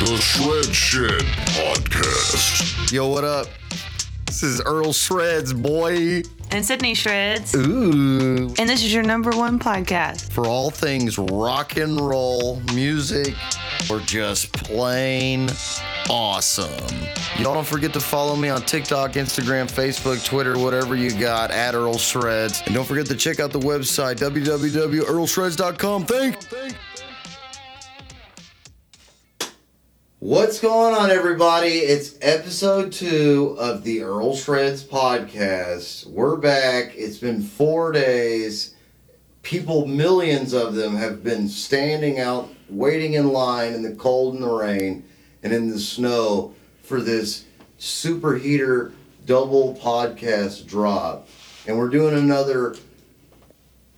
The Shred Shed Podcast. Yo, what up? This is Earl Shreds, boy. And Sydney Shreds. Ooh. And this is your number one podcast. For all things rock and roll, music, or just plain awesome. Y'all don't forget to follow me on TikTok, Instagram, Facebook, Twitter, whatever you got, at Earl Shreds. And don't forget to check out the website, www.earlshreds.com. Thanks. What's going on, everybody? It's episode 2 of the Earl Shreds podcast. We're back. It's been 4 days. People, millions of them, have been standing out, waiting in line in the cold and the rain and in the snow for this superheater double podcast drop. And we're doing another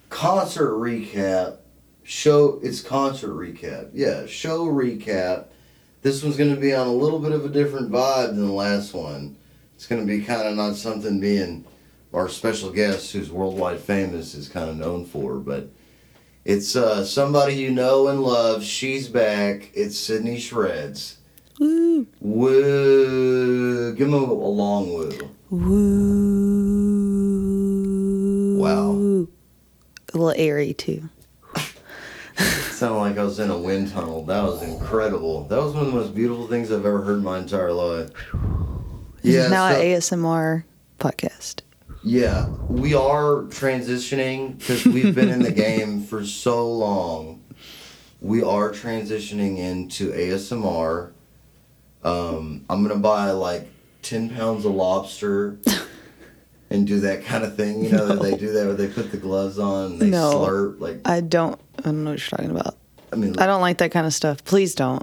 concert recap. Show recap. This one's going to be on a little bit of a different vibe than the last one. It's going to be kind of not something being our special guest, who's worldwide famous, is kind of known for. But it's somebody you know and love. She's back. It's Sydney Shreds. Woo. Woo. Give him a long woo. Woo. Wow. A little airy, too. Sounded like I was in a wind tunnel. That was incredible. That was one of the most beautiful things I've ever heard in my entire life. This is now an ASMR podcast. Yeah, we are transitioning because we've been in the game for so long. We are transitioning into ASMR. I'm going to buy like 10 pounds of lobster and do that kind of thing. You know, no. They do that where they put the gloves on and they slurp. Like, I don't know what you're talking about. I mean, like, I don't like that kind of stuff. Please don't.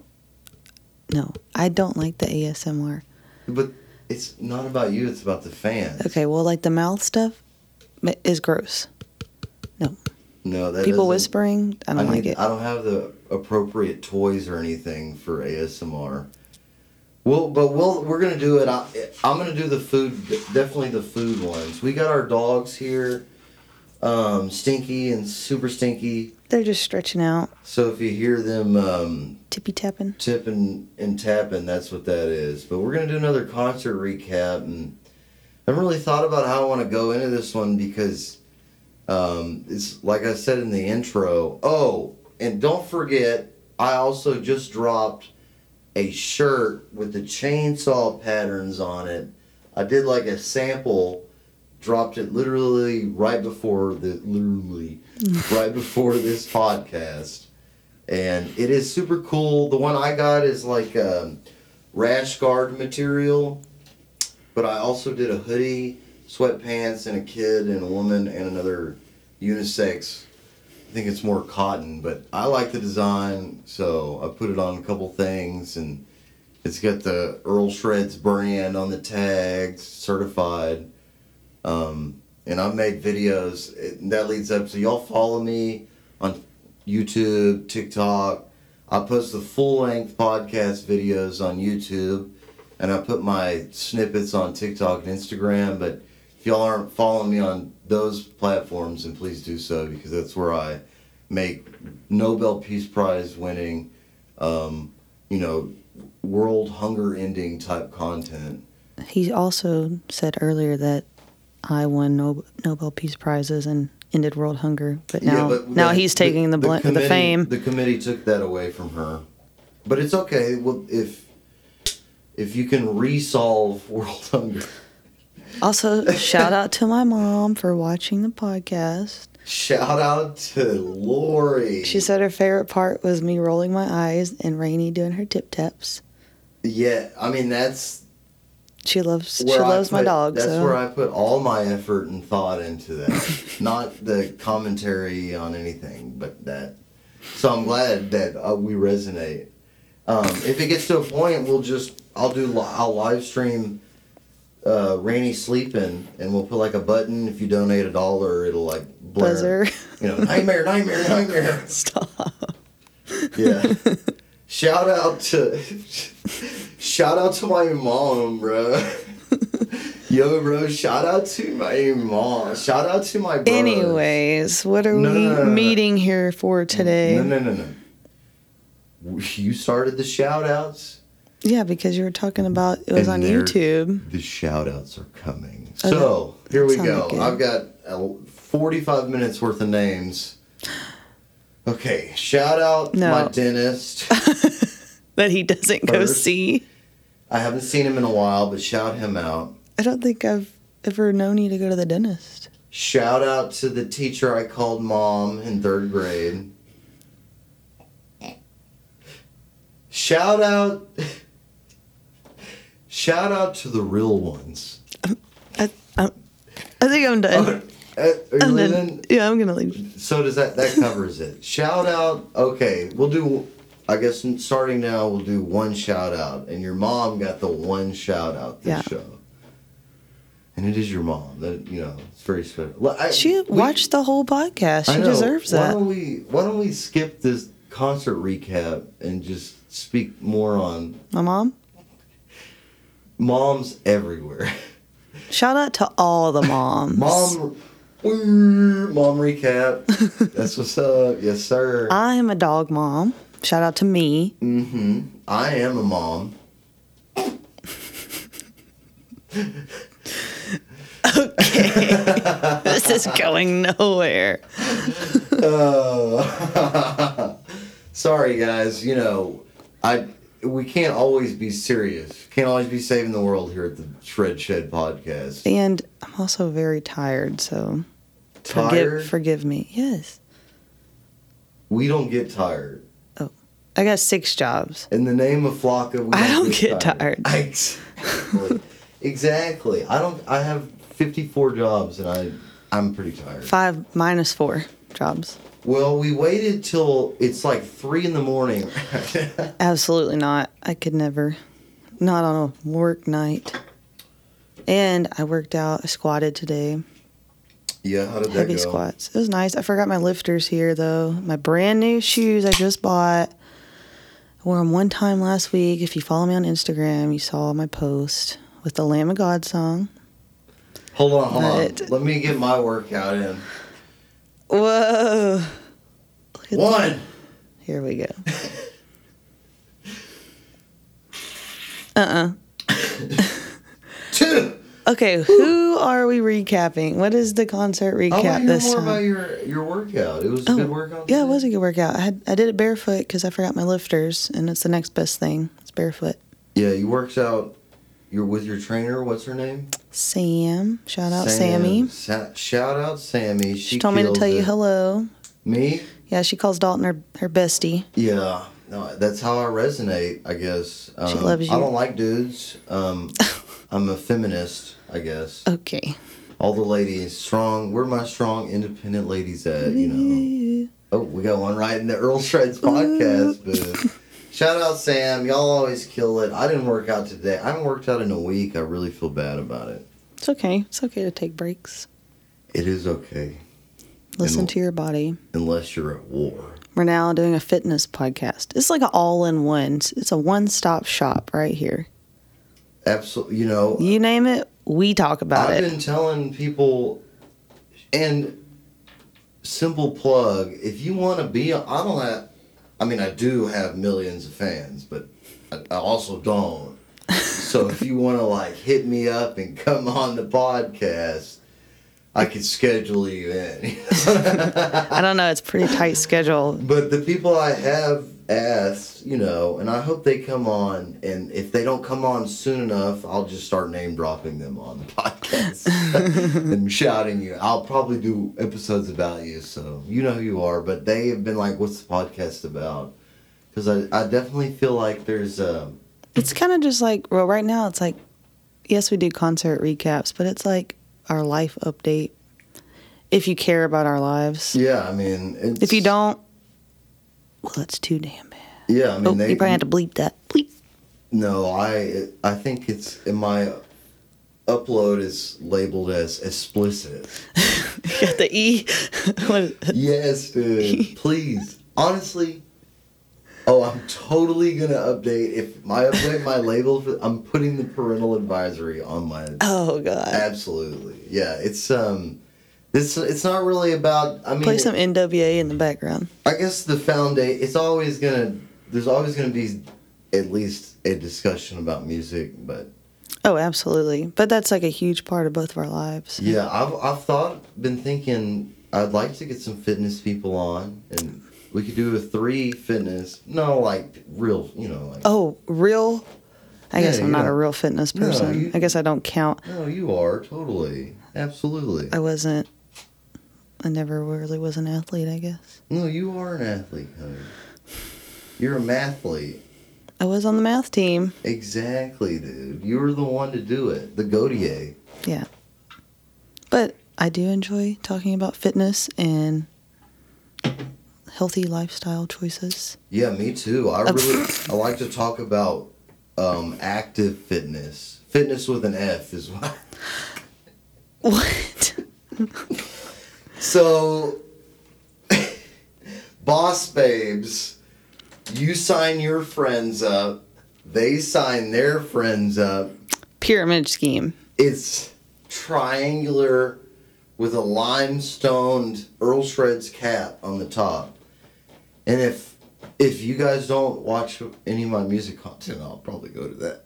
No, I don't like the ASMR. But it's not about you. It's about the fans. Okay, well, like the mouth stuff is gross. No, that people whispering. I don't like it. I don't have the appropriate toys or anything for ASMR. Well, but we're gonna do it. I'm gonna do the food. Definitely the food ones. We got our dogs here. Stinky and super stinky. They're just stretching out. So if you hear them tipping and tapping, that's what that is. But we're gonna do another concert recap, and I haven't really thought about how I want to go into this one because it's like I said in the intro. Oh, and don't forget, I also just dropped a shirt with the chainsaw patterns on it. I did like a sample. Dropped it literally right before this podcast, and it is super cool. The one I got is like rash guard material, but I also did a hoodie, sweatpants, and a kid and a woman and another unisex. I think it's more cotton, but I like the design, so I put it on a couple things, and it's got the Earl Shreds brand on the tags, certified. And I've made videos that leads up. So y'all follow me on YouTube, TikTok. I post the full length podcast videos on YouTube, and I put my snippets on TikTok and Instagram. But if y'all aren't following me on those platforms, then please do so, because that's where I make Nobel Peace Prize winning, world hunger ending type content. He also said earlier that I won Nobel Peace Prizes and ended world hunger, but now he's taking the fame. The committee took that away from her, but it's okay. Well, if you can resolve world hunger. Also, shout out to my mom for watching the podcast. Shout out to Lori. She said her favorite part was me rolling my eyes and Rainey doing her tip taps. Yeah, I mean that's. She loves my dog. That's where I put all my effort and thought into that. Not the commentary on anything, but that. So I'm glad that we resonate. If it gets to a point, I'll live stream Rainy sleeping, and we'll put like a button. If you donate $1, it'll like blare. Buzzer. Nightmare. Stop. Yeah. Shout out to my mom, bro. Yo, bro, shout out to my mom. Shout out to my brother. Anyways, what are we meeting here for today? No. you started the shout-outs. Yeah, because you were talking about it was on YouTube. The shout-outs are coming. Okay. So, here we go. Good. I've got 45 minutes worth of names. Okay, shout-out my dentist. That he doesn't go see. I haven't seen him in a while, but shout him out. I don't think I've ever known you to go to the dentist. Shout out to the teacher I called mom in third grade. Shout out to the real ones. I think I'm done. Are you leaving? Yeah, I'm going to leave. So does that covers it. Shout out. Okay, we'll do, I guess starting now, we'll do one shout out. And your mom got the one shout out this show. And it is your mom. That, you know, it's very special. She watched the whole podcast. She deserves that. Why don't we skip this concert recap and just speak more on my mom? Moms everywhere. Shout out to all the moms. Mom recap. That's what's up. Yes, sir. I am a dog mom. Shout out to me. Mm-hmm. I am a mom. Okay, this is going nowhere. Sorry, guys. You know, we can't always be serious. Can't always be saving the world here at the Shred Shed podcast. And I'm also very tired, so forgive me. Yes. We don't get tired. Oh, I got 6 jobs. In the name of Flocka, I don't get tired. Exactly. I have 54 jobs, and I'm pretty tired. 5 minus 4 jobs. Well, we waited till it's like 3 in the morning. Absolutely not. I could never. Not on a work night. And I worked out. I squatted today. Yeah, how did that go? Heavy squats. It was nice. I forgot my lifters here, though. My brand new shoes I just bought. I wore them one time last week. If you follow me on Instagram, you saw my post with the Lamb of God song. Hold on. Let me get my workout in. Whoa. One. That. Here we go. Two. Okay, who are we recapping? What is the concert recap this time? I want to hear more about your workout. It was a good workout? Yeah, it was a good workout. I did it barefoot because I forgot my lifters, and it's the next best thing. It's barefoot. Yeah, you worked out. You're with your trainer. What's her name? Sam. Shout out Sammy. Shout out Sammy. She told me to tell you hello. Me? Yeah, she calls Dalton her bestie. Yeah. No, that's how I resonate, I guess. She loves you. I don't like dudes. I'm a feminist, I guess. Okay. All the ladies. Strong. Where my strong, independent ladies at, you know? Oh, we got one right in the Earl Shreds podcast booth. Shout out, Sam. Y'all always kill it. I didn't work out today. I haven't worked out in a week. I really feel bad about it. It's okay. It's okay to take breaks. It is okay. Listen to your body. Unless you're at war. We're now doing a fitness podcast. It's like an all-in-one. It's a one-stop shop right here. Absolutely. You know. You name it, we talk about it. I've been telling people, and simple plug, if you want to be I do have millions of fans, but I also don't. So if you want to, hit me up and come on the podcast, I could schedule you in. I don't know. It's a pretty tight schedule. But the people I have asked, you know, and I hope they come on. And if they don't come on soon enough, I'll just start name-dropping them on the podcast and shouting you. I'll probably do episodes about you, so you know who you are. But they have been like, what's the podcast about? Because I definitely feel like there's... It's kind of just like, well, right now it's like, yes, we do concert recaps, but it's like our life update, if you care about our lives. Yeah, I mean... If you don't, well, it's too damn bad. Yeah, I mean... you probably have to bleep that. Bleep. No, I think it's... in my upload is labeled as explicit. You got the E? Yes, dude. Please. Honestly... Oh, I'm totally going to update. If I update my label, I'm putting the parental advisory on my... Oh, God. Absolutely. Yeah, it's... It's not really about... I mean, play some NWA in the background. I guess the foundation... It's always going to... there's always going to be at least a discussion about music, but... Oh, absolutely. But that's like a huge part of both of our lives. Yeah, I've been thinking I'd like to get some fitness people on, and we could do a 3 fitness. No, like real, you know. Like, oh, real? I guess I'm not a real fitness person. No, I guess I don't count. No, you are, totally. Absolutely. I never really was an athlete, I guess. No, you are an athlete, honey. You're a mathlete. I was on the math team. Exactly, dude. You were the one to do it. The Godier. Yeah. But I do enjoy talking about fitness and healthy lifestyle choices. Yeah, me too. I like to talk about active fitness. Fitness with an F is what. What? So, boss babes... You sign your friends up. They sign their friends up. Pyramid scheme. It's triangular with a limestoned Earl Shreds cap on the top. And if you guys don't watch any of my music content, I'll probably go to that.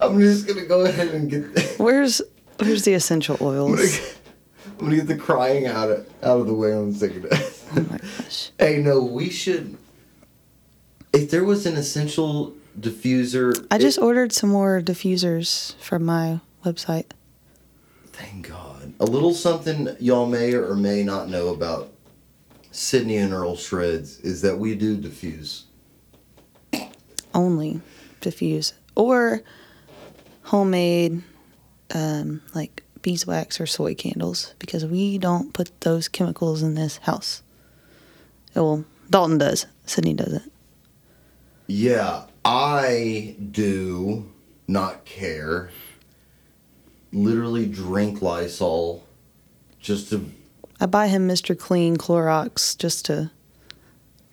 I'm just going to go ahead and get that. Where's the essential oils? I'm going to get the crying out of the way on the second day. Oh my gosh. Hey, no, we should... If there was an essential diffuser... I just ordered some more diffusers from my website. Thank God. A little something y'all may or may not know about Sydney and Earl Shreds is that we do diffuse. Only diffuse. Or homemade, like... beeswax or soy candles, because we don't put those chemicals in this house. Well, Dalton does. Sydney doesn't. Yeah, I do not care. Literally drink Lysol just to... I buy him Mr. Clean Clorox just to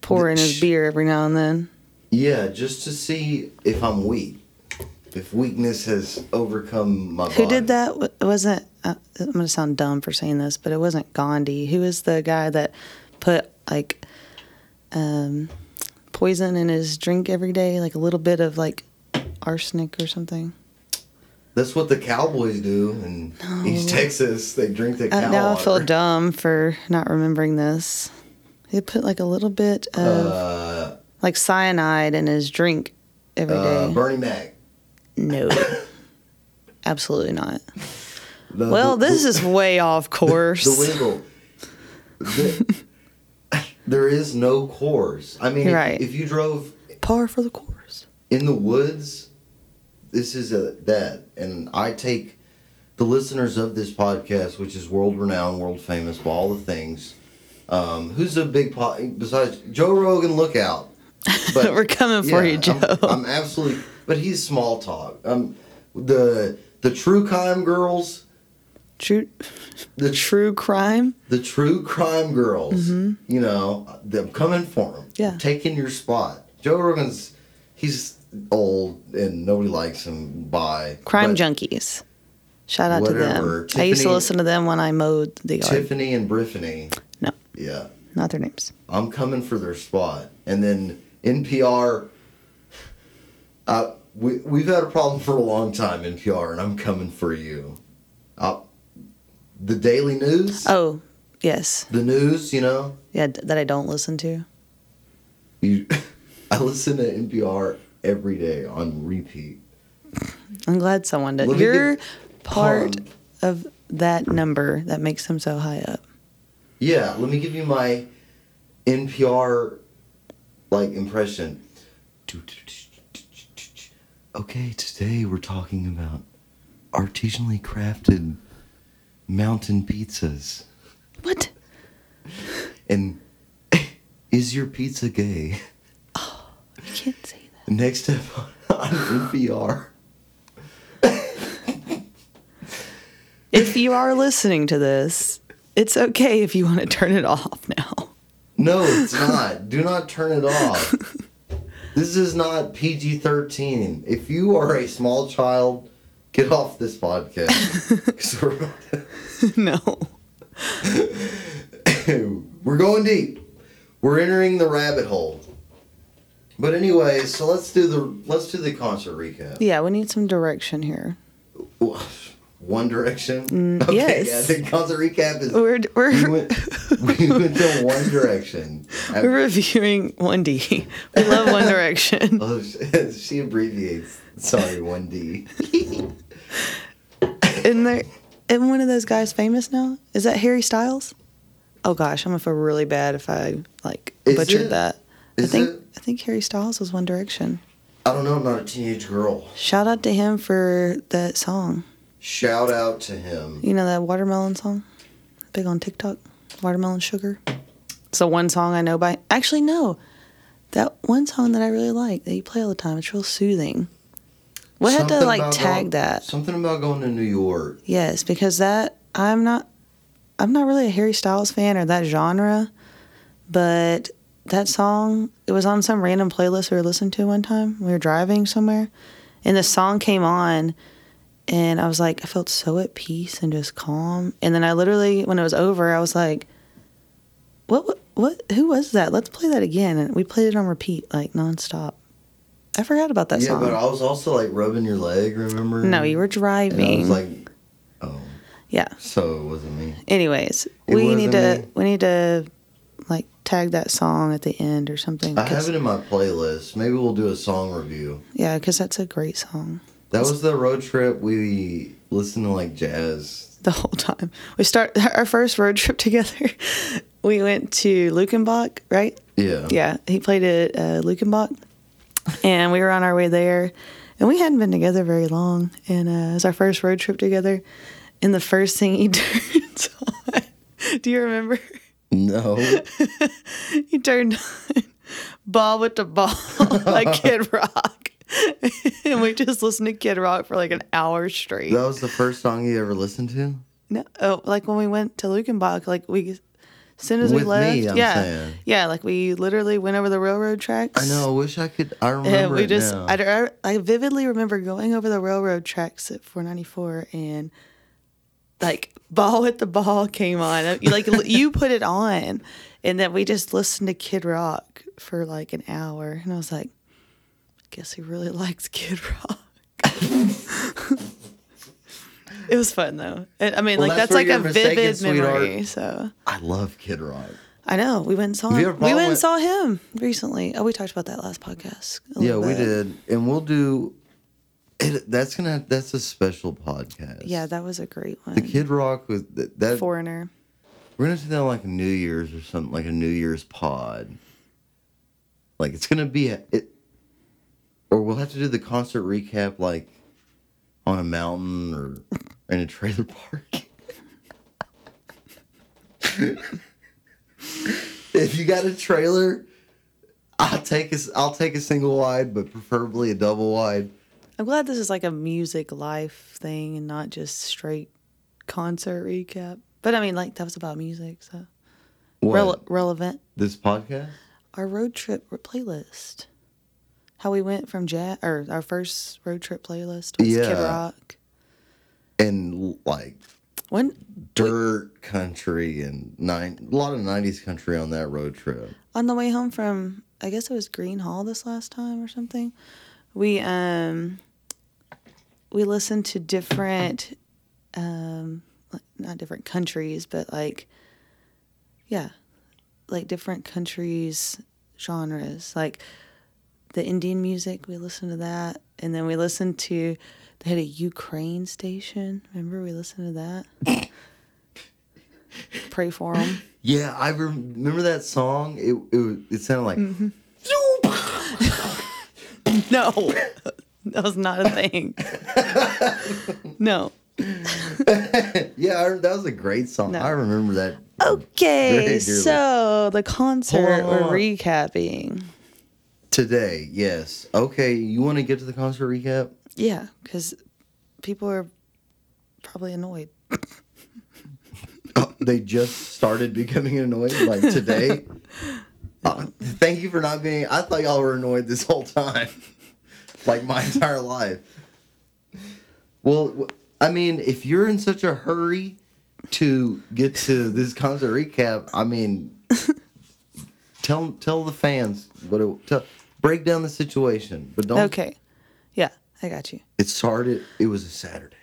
pour in his beer every now and then. Yeah, just to see if I'm weak. If weakness has overcome my body. Who did that? It wasn't, I'm going to sound dumb for saying this, but it wasn't Gandhi. Who was the guy that put, like, poison in his drink every day? Like, a little bit of, like, arsenic or something? That's what the cowboys do in East Texas. They drink the cow water. I feel dumb for not remembering this. He put, like, a little bit of, like, cyanide in his drink every day. Bernie Mac. No, absolutely not. This is way off course. There is no course. I mean, right. If you drove... Par for the course. In the woods, this is that. And I take the listeners of this podcast, which is world-renowned, world-famous, by all the things. Who's a big... besides Joe Rogan, look out. But we're coming for you, Joe. I'm absolutely... But he's small talk. The true crime girls. The true crime girls. Mm-hmm. You know, they're coming for him. Yeah. Taking your spot. Joe Rogan's, he's old and nobody likes him. Bye. Crime junkies. Shout out to them. Tiffany, I used to listen to them when I mowed the yard. Tiffany and Brittany. No. Yeah. Not their names. I'm coming for their spot. And then NPR. We've had a problem for a long time, NPR, and I'm coming for you. The Daily News? Oh, yes. The news, you know? Yeah, that I don't listen to. I listen to NPR every day on repeat. I'm glad someone did. You're part of that number that makes them so high up. Yeah, let me give you my NPR, like, impression. Okay, today we're talking about artisanally crafted mountain pizzas. What? And is your pizza gay? Oh, you can't say that. Next up on NPR. If you are listening to this, it's okay if you want to turn it off now. No, it's not. Do not turn it off. This is not PG-13. If you are a small child, get off this podcast. No. We're going deep. We're entering the rabbit hole. But anyway, so let's do the concert recap. Yeah, we need some direction here. One Direction? Okay, yes. Yeah, the concert recap is... We went to One Direction. We're reviewing 1D. We love One Direction. Oh, she abbreviates, sorry, 1D. Isn't one of those guys famous now? Is that Harry Styles? Oh, gosh, I'm going to feel really bad if I, butchered that. I think Harry Styles was One Direction. I don't know. I'm not a teenage girl. Shout out to him for that song. Shout out to him. You know that Watermelon song? Big on TikTok. Watermelon Sugar. It's the one song I know by... Actually, no. That one song that I really like that you play all the time. It's real soothing. We'll have to, tag that. Something about going to New York. Yes, because that... I'm not really a Harry Styles fan or that genre, but that song... It was on some random playlist we were listening to one time. We were driving somewhere, and the song came on... And I was like, I felt so at peace and just calm. And then I literally, when it was over, I was like, what, who was that? Let's play that again. And we played it on repeat, nonstop. I forgot about that song. Yeah, but I was also, rubbing your leg, remember? No, you were driving. And I was like, oh. Yeah. So it wasn't me. Anyways, we need to tag that song at the end or something. I have it in my playlist. Maybe we'll do a song review. Yeah, because that's a great song. That was the road trip. We listened to jazz the whole time. We start our first road trip together. We went to Luckenbach, right? Yeah. Yeah, he played at Luckenbach, and we were on our way there, and we hadn't been together very long, and it was our first road trip together. And the first thing he turns on, do you remember? No. He turned on "Ball with the Ball" by Kid Rock. And we just listened to Kid Rock for an hour straight. That was the first song you ever listened to? No, when we went to Luckenbach, as soon as we left. With me, I'm saying. Yeah, we literally went over the railroad tracks. I know, I wish I could, I remember and we it just, now. I vividly remember going over the railroad tracks at 494 and, Ball at the Ball came on. You put it on, and then we just listened to Kid Rock for, an hour. And I was like, guess he really likes Kid Rock. It was fun though. That's a vivid memory. So I love Kid Rock. I know. We went and saw him. Saw him recently. Oh, we talked about that last podcast. We did, and we'll do. That's a special podcast. Yeah, that was a great one. The Kid Rock was that Foreigner. We're gonna do that New Year's or something, a New Year's pod. It's gonna be Or we'll have to do the concert recap, on a mountain or in a trailer park. If you got a trailer, I'll take a single wide, but preferably a double wide. I'm glad this is a music life thing and not just straight concert recap. But that was about music, so what? Relevant. This podcast? Our road trip playlist. How we went from jazz, or our first road trip playlist was Kid Rock. And dirt country and a lot of 90s country on that road trip. On the way home from, I guess it was Green Hall this last time or something, we listened to different, not different countries, but different countries, genres, the Indian music, we listened to that. And then we listened to, they had a Ukraine station. Remember, we listened to that? Pray for them. Yeah, I remember that song. It sounded like... Mm-hmm. No, that was not a thing. No. That was a great song. No. I remember that. Okay, so the concert we're recapping... Today, yes. Okay, you want to get to the concert recap? Yeah, because people are probably annoyed. They just started becoming annoyed, today? Thank you for not being... I thought y'all were annoyed this whole time. My entire life. Well, if you're in such a hurry to get to this concert recap, Tell the fans what it break down the situation, but don't. Okay, yeah, I got you. It started. It was a Saturday.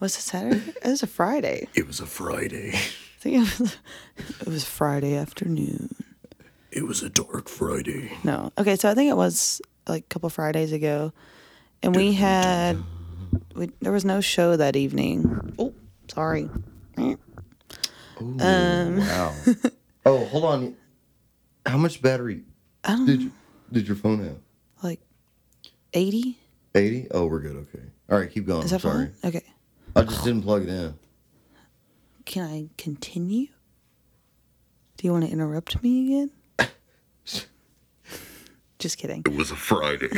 Was it Saturday? It was a Friday. It was a Friday. I think it was Friday afternoon. It was a dark Friday. No, okay, so I think it was like a couple Fridays ago, and we had there was no show that evening. Oh, sorry. Ooh, wow. Oh, hold on. How much battery did your phone have? Like 80? 80? Oh, we're good. Okay. All right, keep going. Is that fine? Okay. I just didn't plug it in. Can I continue? Do you want to interrupt me again? Just kidding. It was a Friday.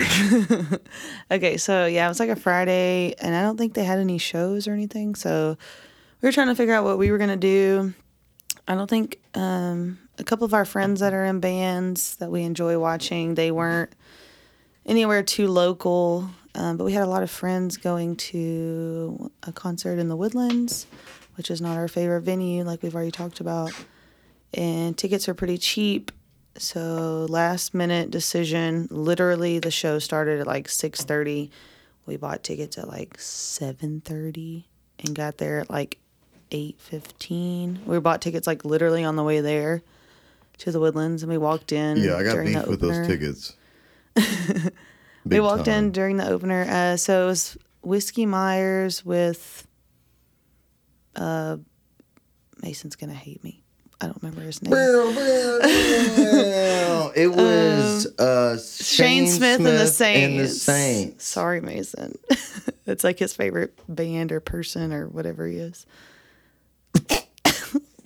Okay, so yeah, it was like a Friday, and I don't think they had any shows or anything, so we were trying to figure out what we were going to do. I don't think a couple of our friends that are in bands that we enjoy watching, they weren't anywhere too local. But we had a lot of friends going to a concert in the Woodlands, which is not our favorite venue, like we've already talked about. And tickets are pretty cheap. So last minute decision, literally the show started at like 6:30. We bought tickets at like 7:30 and got there at like 8:15. We bought tickets like literally on the way there to the Woodlands, and we walked in. Yeah, I got beef with those tickets. We walked in during the opener. So it was Whiskey Myers with Mason's gonna hate me. I don't remember his name. It was Shane Smith and the Saints. Sorry, Mason. It's like his favorite band or person or whatever he is.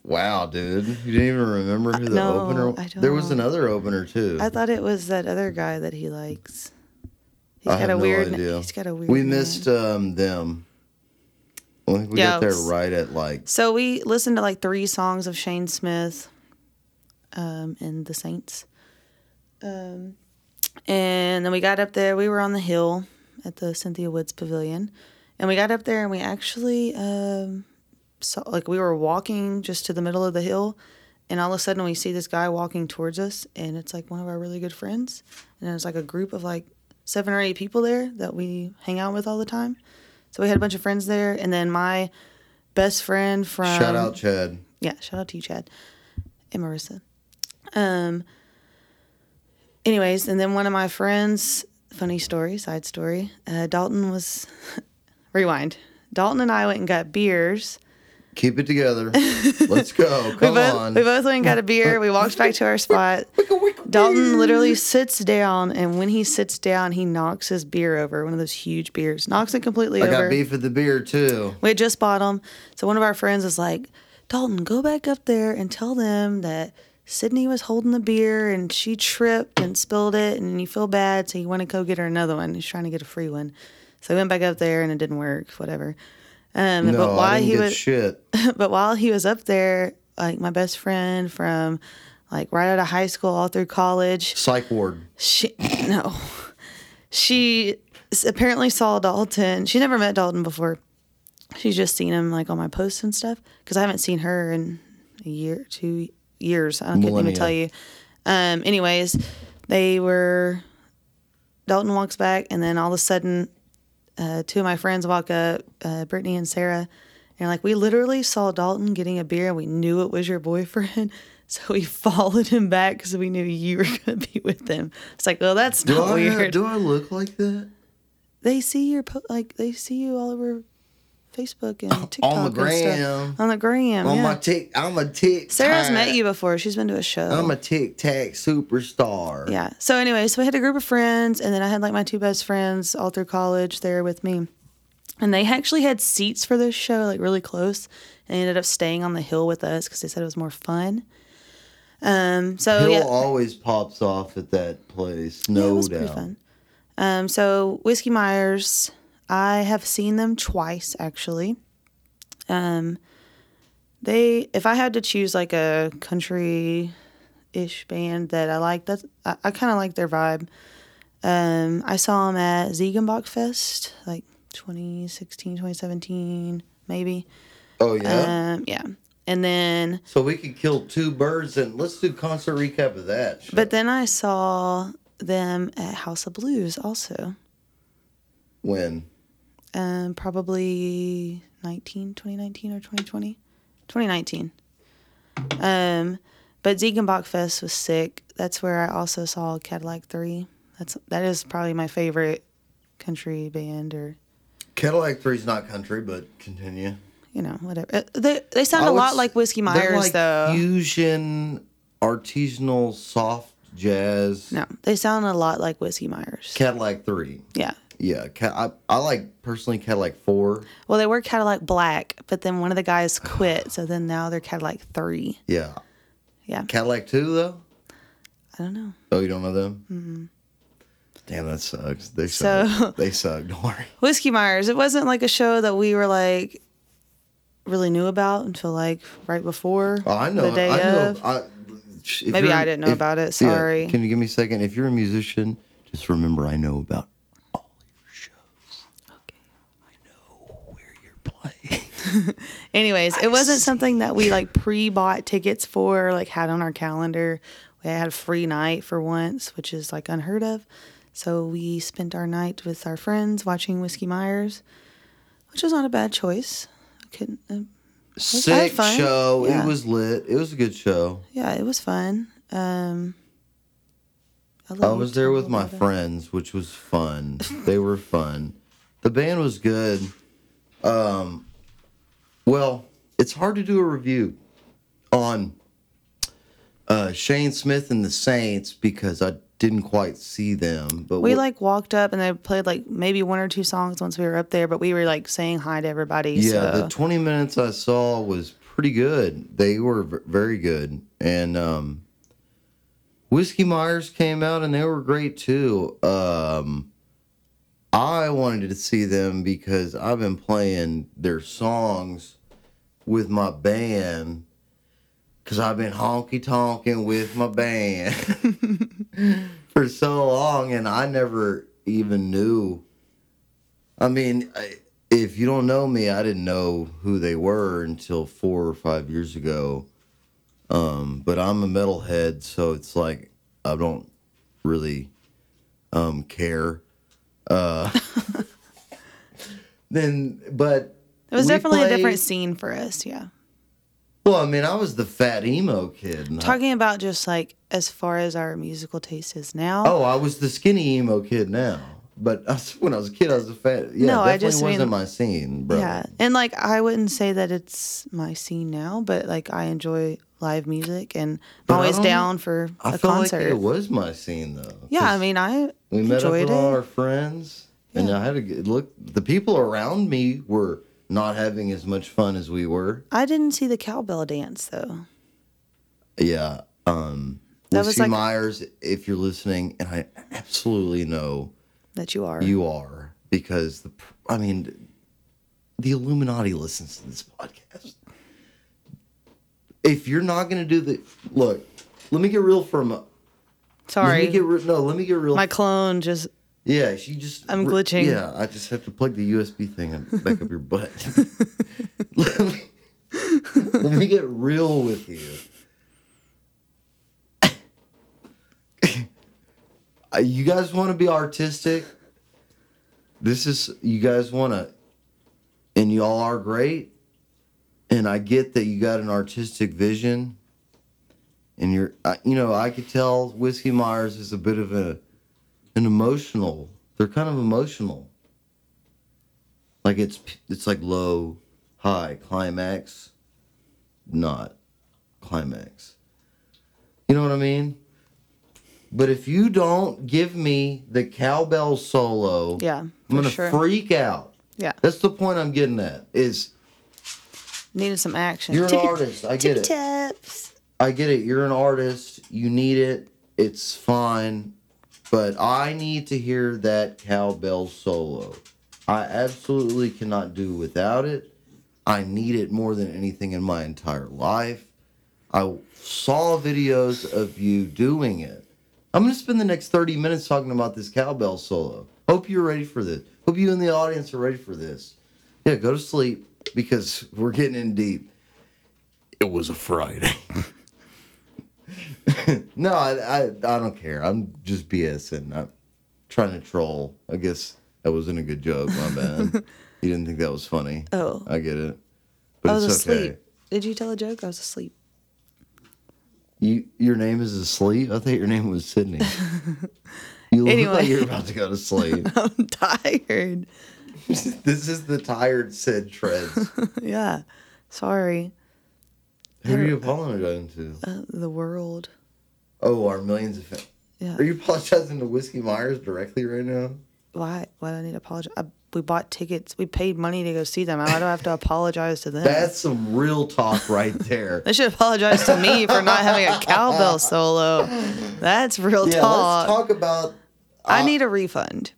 Wow, dude. You didn't even remember who the opener was? There was another opener, too. I thought it was that other guy that he likes. He's got a weird name. We missed them. I think we got there right at like... So we listened to like 3 songs of Shane Smith and the Saints. And then we got up there. We were on the hill at the Cynthia Woods Pavilion. And we got up there and we actually... saw, like, we were walking just to the middle of the hill, and all of a sudden we see this guy walking towards us, and it's like one of our really good friends. And there's like a group of like 7 or 8 people there that we hang out with all the time. So we had a bunch of friends there, and then my best friend from... Shout out, Chad. Yeah, shout out to you, Chad. And Marissa. Anyways, and then one of my friends, funny story, side story, Dalton was... Rewind. Dalton and I went and got beers. Keep it together. Let's go. Come on. We both went and got a beer. We walked back to our spot. Dalton literally sits down, and when he sits down, he knocks his beer over, one of those huge beers. Knocks it completely over. I got beef with the beer, too. We had just bought them. So one of our friends was like, Dalton, go back up there and tell them that Sydney was holding the beer, and she tripped and spilled it, and you feel bad, so you want to go get her another one. He's trying to get a free one. So we went back up there, and it didn't work, whatever. But while he was up there, like my best friend from like right out of high school all through college, psych ward. She apparently saw Dalton. She never met Dalton before. She's just seen him like on my posts and stuff, because I haven't seen her in a year, 2 years. I couldn't even tell you. Anyways, Dalton walks back, and then all of a sudden. 2 of my friends walk up, Brittany and Sarah, and like, we literally saw Dalton getting a beer, and we knew it was your boyfriend, so we followed him back because we knew you were going to be with him. It's like, well, that's not weird. Do I look like that? They see they see you all over Facebook and TikTok on the gram. And stuff. On the gram. On my I'm a TikTok. Sarah's met you before. She's been to a show. I'm a TikTok superstar. Yeah. So anyway, so I had a group of friends, and then I had like my 2 best friends all through college there with me, and they actually had seats for this show, like really close, and they ended up staying on the hill with us because they said it was more fun. Always pops off at that place. No it was doubt. Pretty fun. So Whiskey Myers. I have seen them twice, actually. If I had to choose like a country-ish band that I like, I kind of like their vibe. I saw them at Ziegenbock Fest, like 2016, 2017, maybe. Oh yeah. Yeah. And then... So we could kill two birds, and let's do concert recap of that. Shit. But then I saw them at House of Blues also. When? Probably 2019 or 2020. 2019. But Ziegenbock Fest was sick. That's where I also saw Cadillac 3. That is probably my favorite country band. Or Cadillac 3's not country, but continue. You know, whatever. They sound a lot like Whiskey Myers, like, though. Fusion, artisanal, soft jazz. No, they sound a lot like Whiskey Myers. Cadillac 3. Yeah. Yeah, I like, personally, Cadillac 4. Well, they were Cadillac Black, but then one of the guys quit, so then now they're Cadillac 3. Yeah. Yeah. Cadillac 2, though? I don't know. Oh, you don't know them? Mm-hmm. Damn, that sucks. They suck, don't worry. Whiskey Myers, it wasn't like a show that we were, like, really knew about until, like, right before the day of. Maybe I didn't know about it, sorry. Yeah, can you give me a second? If you're a musician, just remember I know about anyways, it wasn't something that we, like, pre-bought tickets for, like, had on our calendar. We had a free night for once, which is, like, unheard of. So we spent our night with our friends watching Whiskey Myers, which was not a bad choice. Sick show. Yeah. It was lit. It was a good show. Yeah, it was fun. I was there with my friends, which was fun. They were fun. The band was good. Well, it's hard to do a review on Shane Smith and the Saints because I didn't quite see them. But we walked up and they played like maybe one or two songs once we were up there, but we were like saying hi to everybody. Yeah, so. The 20 minutes I saw was pretty good. They were very good. And Whiskey Myers came out and they were great too. I wanted to see them because I've been playing their songs with my band because I've been honky-tonking with my band for so long, and I never even knew. I mean, if you don't know me, I didn't know who they were until 4 or 5 years ago. But I'm a metalhead, so it's like I don't really care. But it was definitely a different scene for us, yeah. Well, I mean, I was the fat emo kid. Talking about just like as far as our musical taste is now. Oh, I was the skinny emo kid now, but when I was a kid, I was the fat. Yeah, no, I just wasn't my scene, bro. Yeah, and like I wouldn't say that it's my scene now, but like I enjoy live music and I'm always down for a concert. Like it was my scene though. Yeah, I mean, we met up with all our friends, and yeah. I had a good look. The people around me were not having as much fun as we were. I didn't see the cowbell dance though. Yeah, that was like Myers. If you're listening, and I absolutely know that you are, because the Illuminati listens to this podcast. If you're not gonna do look, let me get real for a moment. Sorry. Let me get real. My clone just... Yeah, she just... I'm glitching. Yeah, I just have to plug the USB thing back up your butt. Let me get real with you. You guys want to be artistic? You guys want to... And y'all are great. And I get that you got an artistic vision. And I could tell Whiskey Myers is a bit of an emotional. They're kind of emotional. Like it's like low, high, climax, not climax. You know what I mean? But if you don't give me the cowbell solo, yeah, I'm gonna freak out. Yeah, that's the point I'm getting at. Is needed some action. You're an artist. I get it. Tips. I get it. You're an artist. You need it. It's fine. But I need to hear that cowbell solo. I absolutely cannot do without it. I need it more than anything in my entire life. I saw videos of you doing it. I'm going to spend the next 30 minutes talking about this cowbell solo. Hope you're ready for this. Hope you and the audience are ready for this. Yeah, go to sleep because we're getting in deep. it was a Friday. No, I don't care. I'm just BSing. I'm trying to troll. I guess that wasn't a good joke. My bad. You didn't think that was funny. Oh. I get it. But I was asleep. Okay. Did you tell a joke? I was asleep. Your name is asleep? I thought your name was Sydney. You look like you're about to go to sleep. I'm tired. This is the tired Sid Shreds. Yeah. Sorry. Who are you apologizing to? The world. Oh, our millions of fans. Yeah. Are you apologizing to Whiskey Myers directly right now? Why? Why do I need to apologize? We bought tickets. We paid money to go see them. Why do I have to apologize to them? That's some real talk right there. They should apologize to me for not having a cowbell solo. That's real talk. Let's talk about... I need a refund.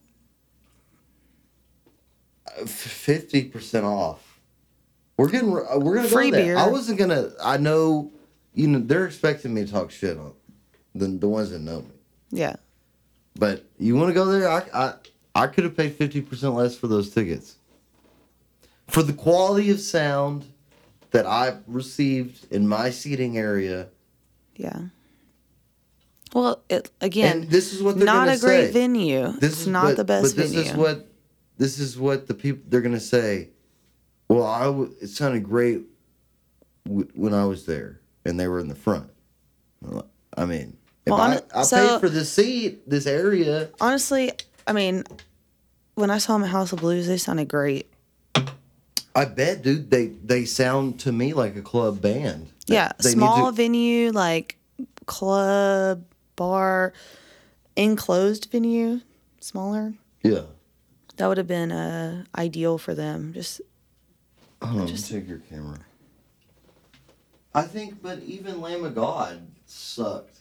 50% off. We're gonna free go there. Beer. I wasn't gonna. I know. You know they're expecting me to talk shit on the ones that know me. Yeah. But you want to go there? I could have paid 50% less for those tickets. For the quality of sound that I received in my seating area. Yeah. Well, this is what they're not a say. Great venue. This is not the best venue. This is what the people they're gonna say. Well, it sounded great when I was there, and they were in the front. I mean, I paid for the seat, this area. Honestly, I mean, when I saw them at House of Blues, they sounded great. I bet, dude. They sound to me like a club band. Yeah, venue, like club, bar, enclosed venue, smaller. Yeah. That would have been ideal for them. Just. Oh, just take your camera. I think, but even Lamb of God sucked.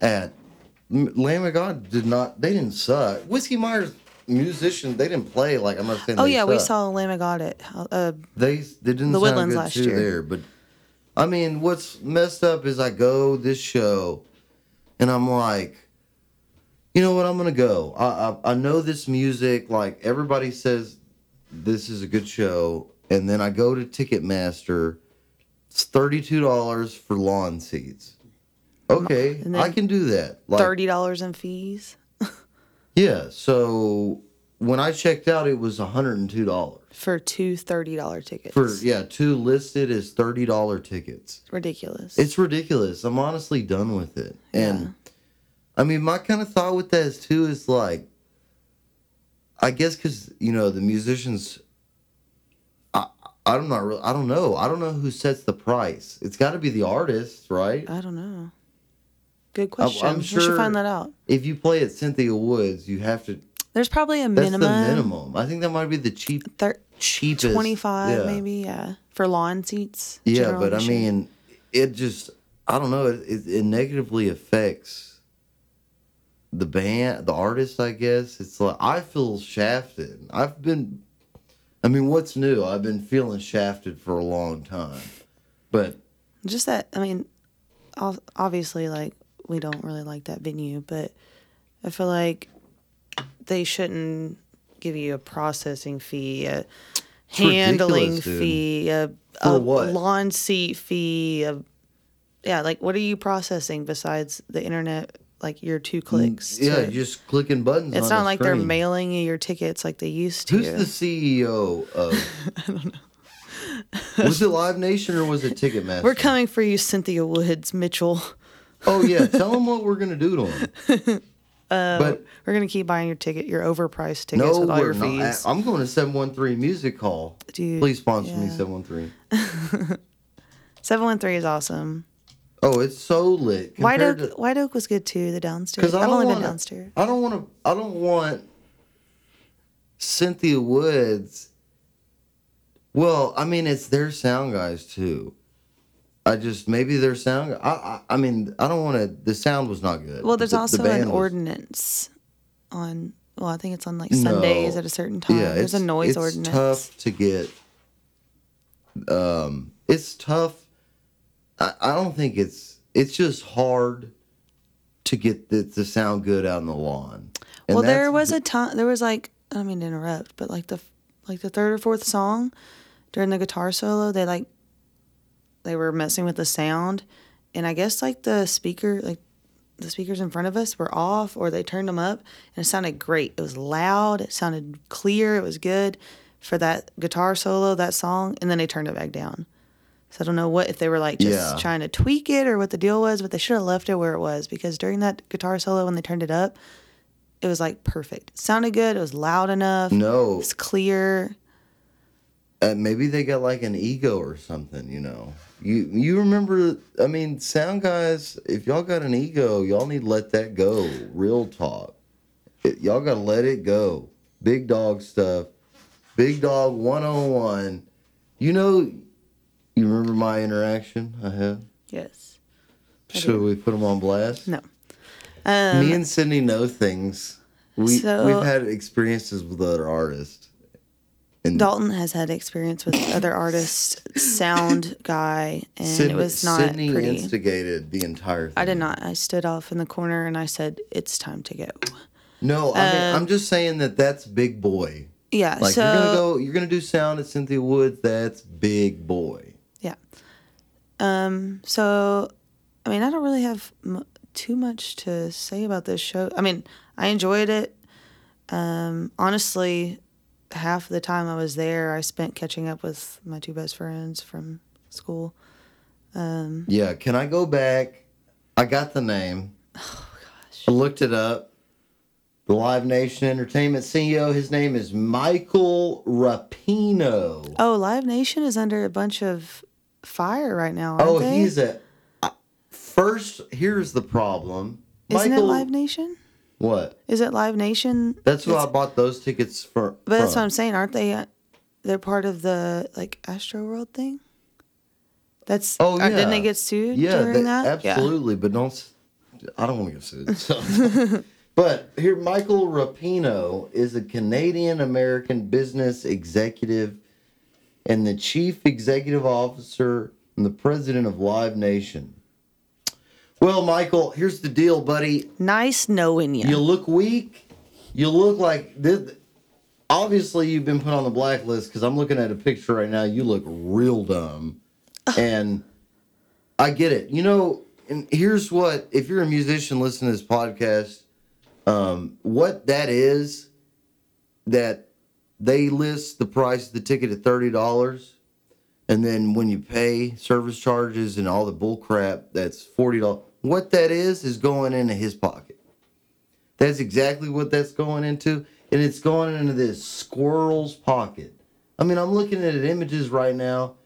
Lamb of God did not. They didn't suck. Whiskey Myers musicians, they didn't play like I'm not saying. Oh yeah, suck. We saw Lamb of God at they didn't the Woodlands last year. There, but I mean, what's messed up is I go this show, and I'm like, you know what? I'm gonna go. I know this music. Like everybody says, this is a good show. And then I go to Ticketmaster. It's $32 for lawn seats. Okay, I can do that. Like, $30 in fees? Yeah, so when I checked out, it was $102. For two $30 tickets. Two listed as $30 tickets. Ridiculous. It's ridiculous. I'm honestly done with it. And, I mean, my kind of thought with that is, too, is like, I guess because, you know, the musicians... I don't know. I don't know who sets the price. It's got to be the artist, right? I don't know. Good question. I'm sure we should find that out. If you play at Cynthia Woods, you have to. There's probably a minimum. That's the minimum. I think that might be the cheapest. 25, yeah. Maybe. Yeah, for lawn seats. Yeah, but I mean, it just. I don't know. It negatively affects the band, the artist. I guess it's like I feel shafted. I mean, what's new? I've been feeling shafted for a long time, but... Just that, I mean, obviously, like, we don't really like that venue, but I feel like they shouldn't give you a processing fee, a handling fee, a lawn seat fee. Like, what are you processing besides the internet, like, your two clicks? Yeah, just clicking buttons. It's not like they're mailing you your tickets like they used to. Who's the CEO of? I don't know. Was it Live Nation or was it Ticketmaster? We're coming for you, Cynthia Woods, Mitchell. Oh, yeah. Tell them what we're going to do to them. But we're going to keep buying your ticket, your overpriced tickets with all your fees. I'm going to 713 Music Hall. Dude, please sponsor me, 713. 713 is awesome. Oh, it's so lit. White Oak was good too. The downstairs. I've only been downstairs. I don't want Cynthia Woods. Well, I mean, it's their sound guys too. Maybe their sound. I mean, I don't want to. The sound was not good. Well, there's also an ordinance on. Well, I think it's on like Sundays at a certain time. Yeah, there's a noise ordinance. It's tough to get. It's tough. I don't think it's just hard to get the sound good out on the lawn. And well, there was a time, there was like, I don't mean to interrupt, but like the third or fourth song during the guitar solo, they like they were messing with the sound, and I guess like the speakers in front of us were off, or they turned them up, and it sounded great. It was loud, it sounded clear, it was good for that guitar solo, that song, and then they turned it back down. So I don't know what if they were like just trying to tweak it or what the deal was, but they should have left it where it was, because during that guitar solo when they turned it up, it was like perfect. It sounded good, it was loud enough. No. It was clear. Maybe they got like an ego or something, you know. You remember, I mean, sound guys, if y'all got an ego, y'all need to let that go. Real talk. Y'all got to let it go. Big dog stuff. Big dog 101. You know, you remember my interaction I had? Yes. Should we put them on blast? No. Me and Sydney know things. We've had experiences with other artists. And Dalton has had experience with other artists, sound guy, and Sydney, it was not Sydney pretty. Sydney instigated the entire thing. I did not. I stood off in the corner and I said, "It's time to go." No, I mean, I'm just saying that's big boy. Yeah, like so, you're gonna do sound at Cynthia Woods. That's big boy. Yeah. So, I mean, I don't really have too much to say about this show. I mean, I enjoyed it. Honestly. Half the time I was there, I spent catching up with my two best friends from school. Can I go back? I got the name. Oh, gosh. I looked it up. The Live Nation Entertainment CEO, his name is Michael Rapino. Oh, Live Nation is under a bunch of fire right now, aren't they? First, here's the problem. Isn't it Live Nation? What? Is it Live Nation? That's who I bought those tickets for. But that's what I'm saying. Aren't they? They're part of the, like, Astro World thing? That's... Oh, yeah. Didn't they get sued during that? Absolutely. Yeah. But I don't want to get sued. So. But here, Michael Rapino is a Canadian-American business executive and the chief executive officer and the president of Live Nation. Well, Michael, here's the deal, buddy. Nice knowing you. You look weak. You look like this. Obviously, you've been put on the blacklist because I'm looking at a picture right now. You look real dumb. And I get it. You know, and here's what, if you're a musician listening to this podcast, what that is, that they list the price of the ticket at $30. And then when you pay service charges and all the bull crap, that's $40. What that is going into his pocket. That's exactly what that's going into. And it's going into this squirrel's pocket. I mean, I'm looking at images right now.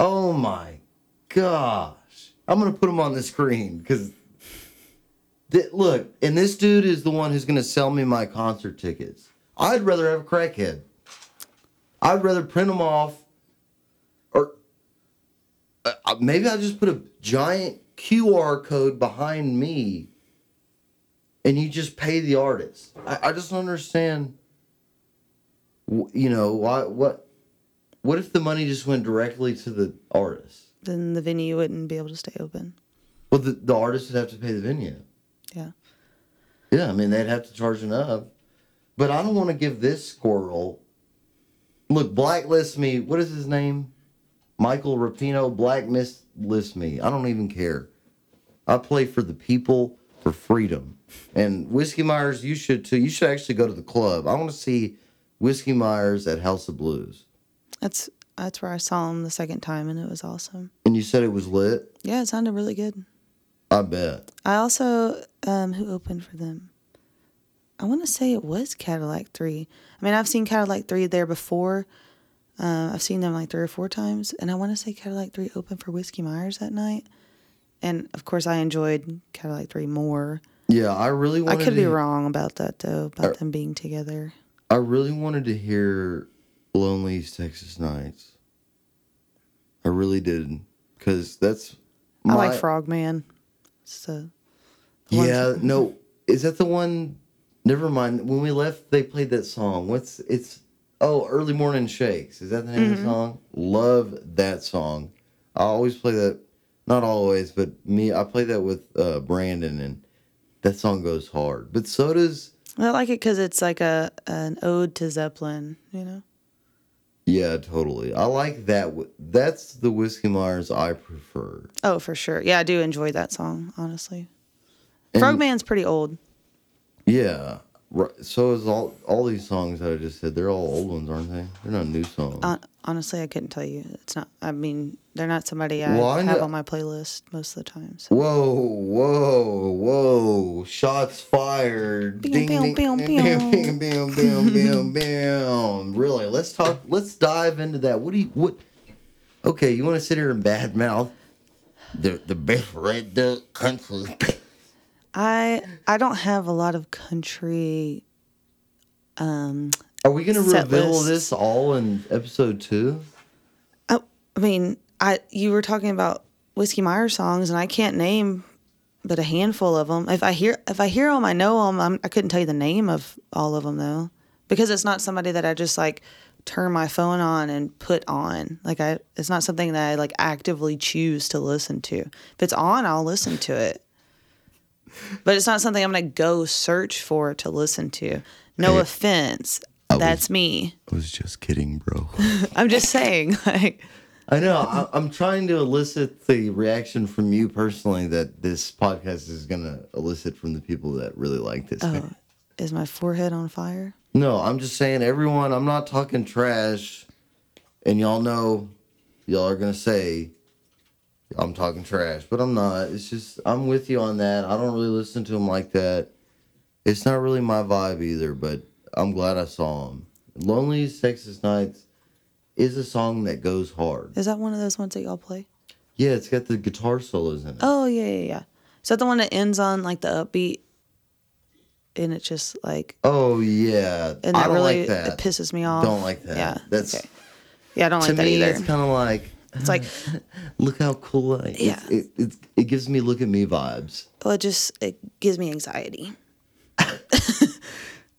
Oh, my gosh. I'm going to put them on the screen. Because, look, and this dude is the one who's going to sell me my concert tickets. I'd rather have a crackhead. I'd rather print them off. Maybe I'll just put a giant QR code behind me and you just pay the artist. I just don't understand, you know, why. What if the money just went directly to the artist? Then the venue wouldn't be able to stay open. Well, the artist would have to pay the venue. Yeah. Yeah, I mean, they'd have to charge enough. But I don't want to give this squirrel... Look, blacklist me. What is his name? Michael Rapino, blacklist me. I don't even care. I play for the people, for freedom. And Whiskey Myers, you should too. You should actually go to the club. I want to see Whiskey Myers at House of Blues. That's where I saw him the second time, and it was awesome. And you said it was lit? Yeah, it sounded really good. I bet. I also, who opened for them? I want to say it was Cadillac 3. I mean, I've seen Cadillac 3 there before. I've seen them like 3 or 4 times, and I want to say Cadillac 3 opened for Whiskey Myers that night. And of course, I enjoyed Cadillac 3 more. Yeah, I really wanted. I could be wrong about that though, about them being together. I really wanted to hear "Lonely's Texas Nights." I really did, because that's. I like Frogman. So. Yeah. No, is that the one? Never mind. When we left, they played that song. Early Morning Shakes. Is that the name of the song? Love that song. I always play that. Not always, but I play that with Brandon, and that song goes hard. But so does... I like it because it's like an ode to Zeppelin, you know? Yeah, totally. I like that. That's the Whiskey Myers I prefer. Oh, for sure. Yeah, I do enjoy that song, honestly. And Frogman's pretty old. Yeah. So is all these songs that I just said. They're all old ones, aren't they? They're not new songs. Honestly, I couldn't tell you. It's not. I mean, they're not somebody I have on my playlist most of the time. So. Whoa, whoa, whoa! Shots fired! Bing, bing, bing, bing, bing, bing, bing, bing. Really? Let's talk. Let's dive into that. What? Okay, you want to sit here and badmouth the best red duck country? I don't have a lot of country. Are we going to reveal this all in episode 2? I mean, you were talking about Whiskey Myers songs, and I can't name but a handful of them. If I hear them, I know them. I couldn't tell you the name of all of them though, because it's not somebody that I just like turn my phone on and put on. Like it's not something that I like actively choose to listen to. If it's on, I'll listen to it. But it's not something I'm going to go search for to listen to. No offense. That's me. I was just kidding, bro. I'm just saying. Like, I know. I'm trying to elicit the reaction from you personally that this podcast is going to elicit from the people that really like this. Oh, is my forehead on fire? No, I'm just saying, everyone, I'm not talking trash. And y'all know, y'all are going to say I'm talking trash, but I'm not. It's just, I'm with you on that. I don't really listen to him like that. It's not really my vibe either, but I'm glad I saw him. Loneliest Texas Nights is a song that goes hard. Is that one of those ones that y'all play? Yeah, it's got the guitar solos in it. Oh, yeah. Is that the one that ends on, like, the upbeat? And it's just, like... Oh, yeah. And I don't really, like that. It pisses me off. Don't like that. Yeah, that's okay. Yeah, I don't like that either. To me, it's kind of like... It's like, look how cool I am. Yeah. It gives me look at me vibes. Well, it gives me anxiety.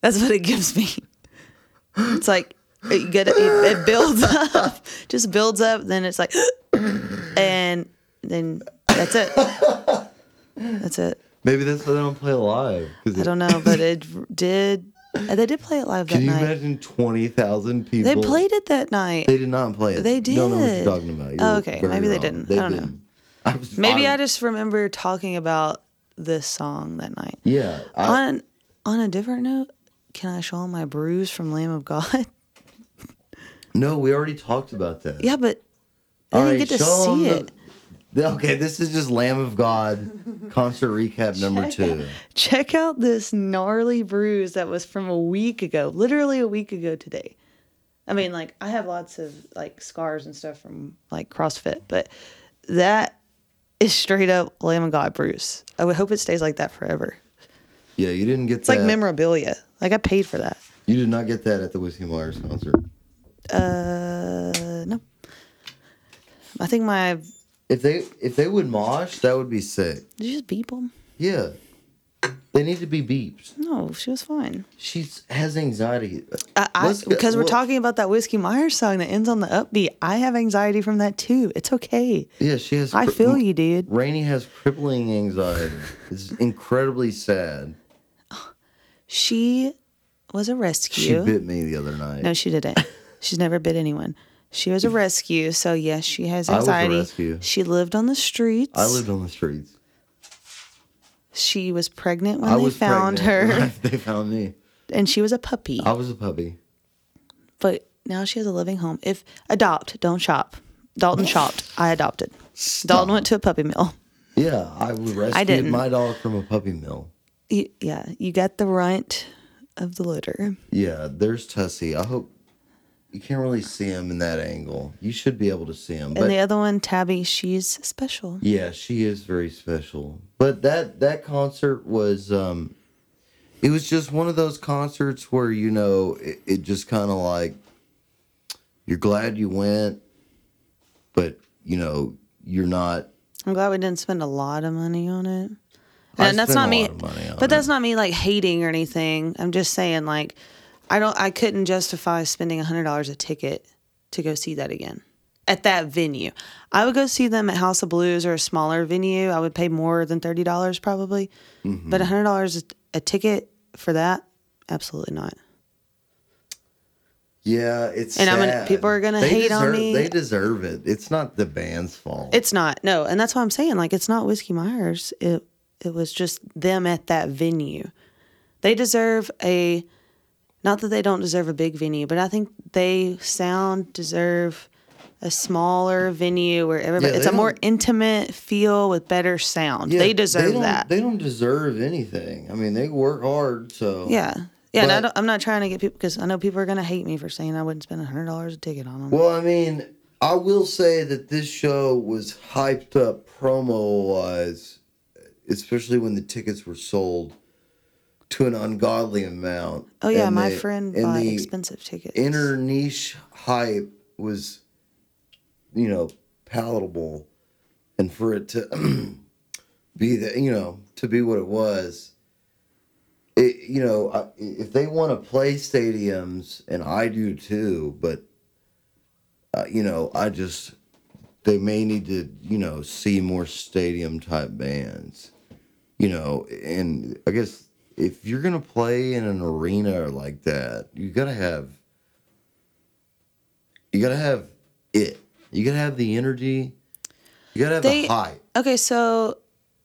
That's what it gives me. It's like, it builds up, just builds up. Then it's like, and then that's it. That's it. Maybe that's why they don't play live. I don't know, but it did. They did play it live that night. Can you imagine 20,000 people? They played it that night. They did not play it. They did. I don't know what you're talking about. You're okay, maybe they didn't. I don't know. I just remember talking about this song that night. Yeah. On a different note, can I show them my bruise from Lamb of God? No, we already talked about that. Yeah, but I didn't get to see it. Okay, this is just Lamb of God concert recap number 2. Check out this gnarly bruise that was from a week ago, literally a week ago today. I mean, like, I have lots of, like, scars and stuff from, like, CrossFit, but that is straight up Lamb of God bruise. I would hope it stays like that forever. Yeah, you didn't get that. It's like memorabilia. Like, I paid for that. You did not get that at the Whiskey Myers concert. No. I think my... If they would mosh, that would be sick. Did you just beep them? Yeah. They need to be beeped. No, she was fine. She has anxiety. Because we're talking about that Whiskey Myers song that ends on the upbeat. I have anxiety from that, too. It's okay. Yeah, she has... I feel you, dude. Rainey has crippling anxiety. It's incredibly sad. She was a rescue. She bit me the other night. No, she didn't. She's never bit anyone. She was a rescue, so yes, she has anxiety. I was a rescue. She lived on the streets. I lived on the streets. She was pregnant when they found her. They found me. And she was a puppy. I was a puppy. But now she has a living home. If adopt, don't shop. Dalton shopped. I adopted. Stop. Dalton went to a puppy mill. Yeah, I rescued my dog from a puppy mill. You got the runt of the litter. Yeah, there's Tussie. I hope... You can't really see him in that angle. You should be able to see him. But and the other one, Tabby, she's special. Yeah, she is very special. But that concert was, it was just one of those concerts where, you know, it just kind of like, you're glad you went, but, you know, you're not. I'm glad we didn't spend a lot of money on it. And that's not me. But that's not me, like, hating or anything. I'm just saying, like, I couldn't justify spending $100 a ticket to go see that again at that venue. I would go see them at House of Blues or a smaller venue. I would pay more than $30 probably, but $100 a ticket for that, absolutely not. Yeah, it's and sad. People are gonna hate on me. They deserve it. It's not the band's fault. It's not. No, and that's why I'm saying, like, it's not Whiskey Myers. It was just them at that venue. They deserve a, not that they don't deserve a big venue, but I think they deserve a smaller venue where everybody. Yeah, it's a more intimate feel with better sound. Yeah, they deserve that. They don't deserve anything. I mean, they work hard, so. Yeah. Yeah, but, and I'm not trying to get people, because I know people are going to hate me for saying I wouldn't spend $100 a ticket on them. Well, I mean, I will say that this show was hyped up promo-wise, especially when the tickets were sold to an ungodly amount. Oh, yeah, and my friend bought expensive tickets. Inner niche hype was, you know, palatable. And for it to be the, you know, to be what it was. It, you know, if they want to play stadiums, and I do too, but, you know, they may need to, you know, see more stadium-type bands, you know, and I guess if you're going to play in an arena like that, you got to have it. You got to have the energy. You got to have the hype. Okay, so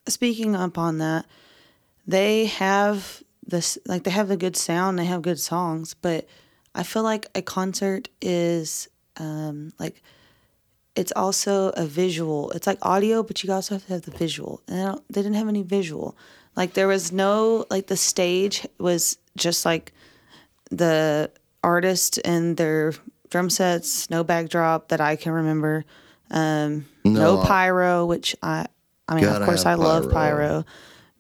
speaking upon that, they have... they have a good sound, they have good songs, but I feel like a concert is like, it's also a visual. It's like audio, but you also have to have the visual. And they didn't have any visual. Like, there was no, like, the stage was just like the artist and their drum sets, no backdrop that I can remember, no pyro, which I mean, of course I love pyro.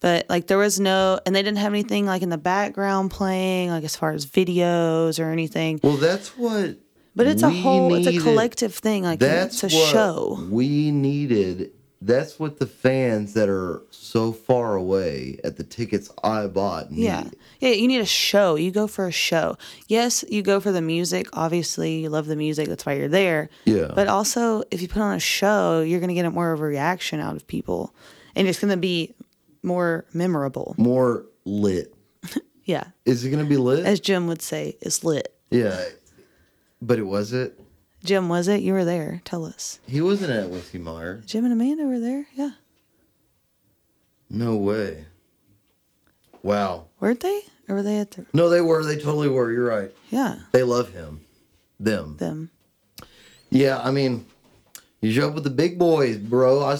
But, like, there was no... And they didn't have anything, like, in the background playing, like, as far as videos or anything. Well, that's what... But it's it's a collective thing. Like, it's a show. We needed... That's what the fans that are so far away at the tickets I bought need. Yeah. Yeah, you need a show. You go for a show. Yes, you go for the music. Obviously, you love the music. That's why you're there. Yeah. But also, if you put on a show, you're going to get more of a reaction out of people. And it's going to be... more memorable. More lit. Yeah. Is it going to be lit? As Jim would say, it's lit. Yeah. But it was it? Jim, was it? You were there. Tell us. He wasn't at Whiskey Myers. Jim and Amanda were there. Yeah. No way. Wow. Weren't they? Or were they at the... No, they were. They totally were. You're right. Yeah. They love him. Them. Yeah, I mean... You show up with the big boys, bro. I've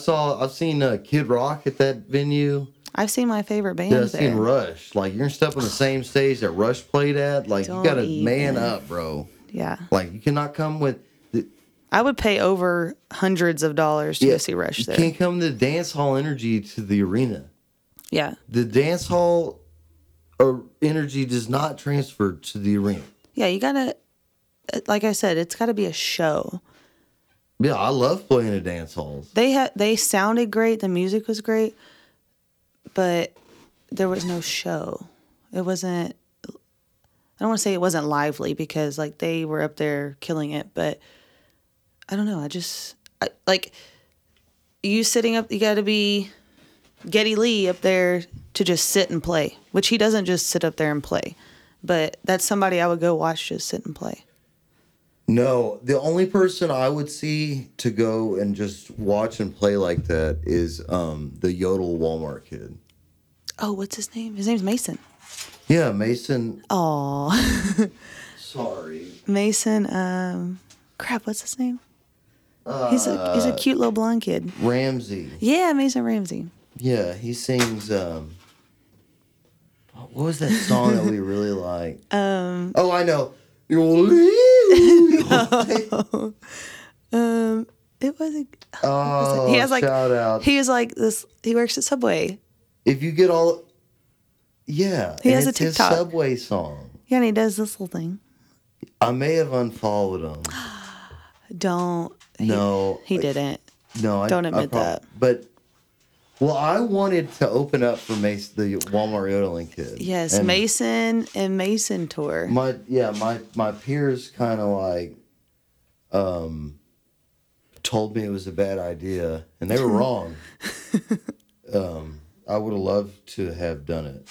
seen Kid Rock at that venue. I've seen my favorite band there. I've seen Rush. Like, you're stuck on the same stage that Rush played at. Like, you got to man up, bro. Yeah. Like, you cannot come with... I would pay over hundreds of dollars to go see Rush there. You can't come the dance hall energy to the arena. Yeah. The dance hall energy does not transfer to the arena. Yeah, you got to... Like I said, it's got to be a show. Yeah, I love playing at dance halls. They sounded great. The music was great, but there was no show. It wasn't. I don't want to say it wasn't lively because, like, they were up there killing it, but I don't know. I like you sitting up. You got to be Geddy Lee up there to just sit and play, which he doesn't just sit up there and play. But that's somebody I would go watch just sit and play. No, the only person I would see to go and just watch and play like that is the Yodel Walmart kid. Oh, what's his name? His name's Mason. Yeah, Mason. Aw. Sorry. Mason, what's his name? He's a cute little blonde kid. Ramsey. Yeah, Mason Ramsey. Yeah, he sings... what was that song that we really liked? Oh, I know. No. It wasn't. Oh, he has, like, shout out. He is like this. He works at Subway. If you get all, yeah, he has a TikTok his Subway song. Yeah, and he does this little thing. I may have unfollowed him. Don't. No, he didn't. No, don't admit that. But. Well, I wanted to open up for Mason, the Walmart yodeling kid. Yes, and Mason and Mason tour. My peers kind of like told me it was a bad idea, and they were wrong. I would have loved to have done it.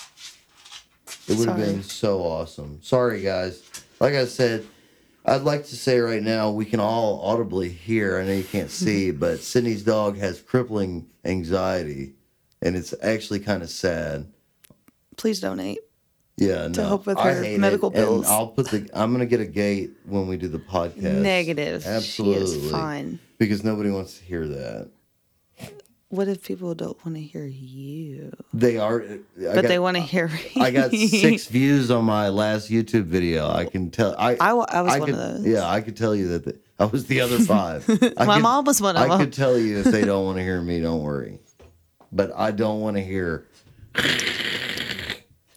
It would have been so awesome. Sorry, guys. Like I said, I'd like to say right now we can all audibly hear. I know you can't see, but Sydney's dog has crippling anxiety, and it's actually kind of sad. Please donate. Yeah, no. To help with her medical bills. And I'll put the. I'm gonna get a gate when we do the podcast. Negative. Absolutely. She is fine. Because nobody wants to hear that. What if people don't want to hear you? They are. But they want to hear me. I got 6 views on my last YouTube video. I can tell. I was one of those. Yeah, I could tell you that I was the other 5. Mom was one of them. I could tell you if they don't want to hear me, don't worry. But I don't want to hear.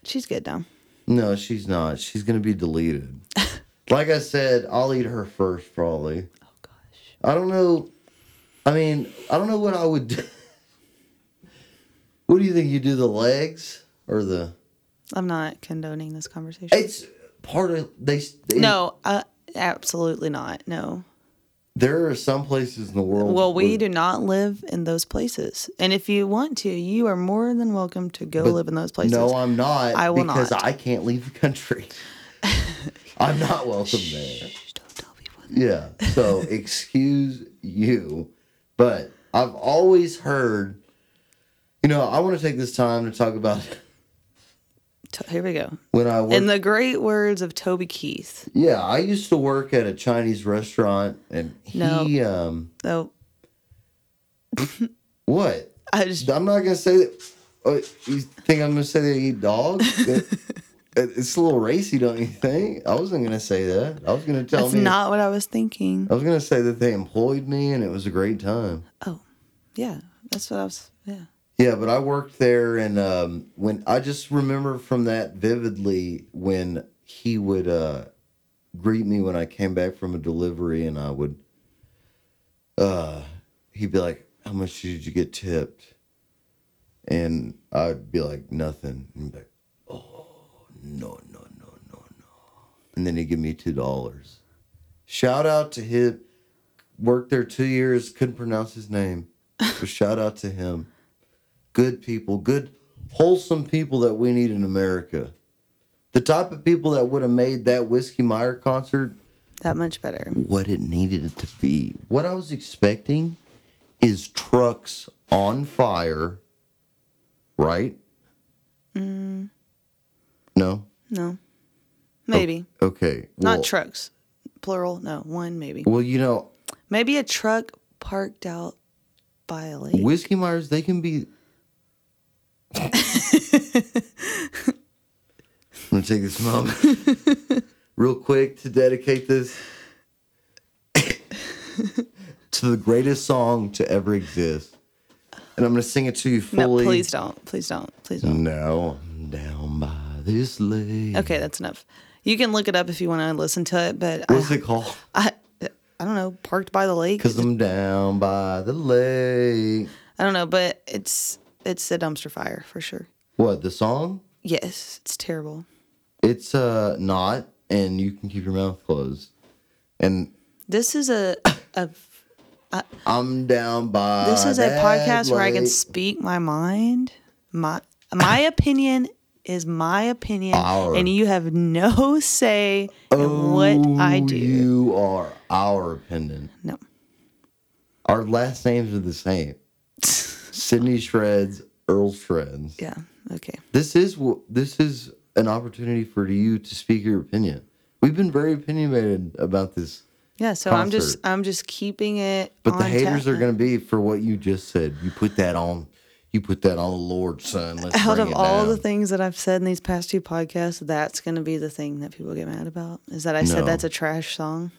She's good now. No, she's not. She's going to be deleted. Like I said, I'll eat her first probably. Oh, gosh. I don't know. I mean, I don't know what I would do. What do you think? You do the legs or the? I'm not condoning this conversation. It's part of they. No, absolutely not. No. There are some places in the world. Well, we do not live in those places, and if you want to, you are more than welcome to go live in those places. No, I'm not. I will not because I can't leave the country. I'm not welcome there. Don't tell people. Yeah. So excuse you, but I've always heard. You know, I want to take this time to talk about. Here we go. When I worked, in the great words of Toby Keith. Yeah, I used to work at a Chinese restaurant, and he. No. What? I'm not gonna say that. Oh, you think I'm gonna say they eat dogs? It's a little racy, don't you think? I wasn't gonna say that. I was gonna tell. That's not what I was thinking. I was gonna say that they employed me, and it was a great time. Oh, yeah, that's what I was. Yeah. Yeah, but I worked there, and when I just remember from that vividly when he would greet me when I came back from a delivery, and I would, he'd be like, "How much did you get tipped?" And I'd be like, "Nothing." And he'd be like, "Oh, no." And then he'd give me $2. Shout out to him. Worked there 2 years, couldn't pronounce his name, but shout out to him. Good people, good, wholesome people that we need in America. The type of people that would have made that Whiskey Myers concert that much better. What it needed it to be. What I was expecting is trucks on fire, right? No? No. Maybe. Oh, okay. Well, not trucks. Plural. No, one maybe. Well, you know. Maybe a truck parked out by a lake. Whiskey Myers, they can be... I'm going to take this moment real quick to dedicate this to the greatest song to ever exist. And I'm going to sing it to you fully. No, please don't. Please don't. Please don't. Now I'm down by this lake. Okay, that's enough. You can look it up if you want to listen to it. But what's it called? I don't know. Parked by the lake? Because I'm down by the lake. I don't know, but it's a dumpster fire for sure. What, the song? Yes, it's terrible. It's not, and you can keep your mouth closed. And this is I'm down by. This is a podcast where I can speak my mind. My opinion is my opinion, and you have no say in what I do. You are our opinion. No. Our last names are the same. Sydney Shreds, Earl Shreds. Yeah, okay. This is an opportunity for you to speak your opinion. We've been very opinionated about this. Yeah, so concert. I'm just keeping it. But on the haters are going to be for what you just said. You put that on the Lord, son. Let's out of all down. The things that I've said in these past 2 podcasts, that's going to be the thing that people get mad about. Is that I said that's a trash song.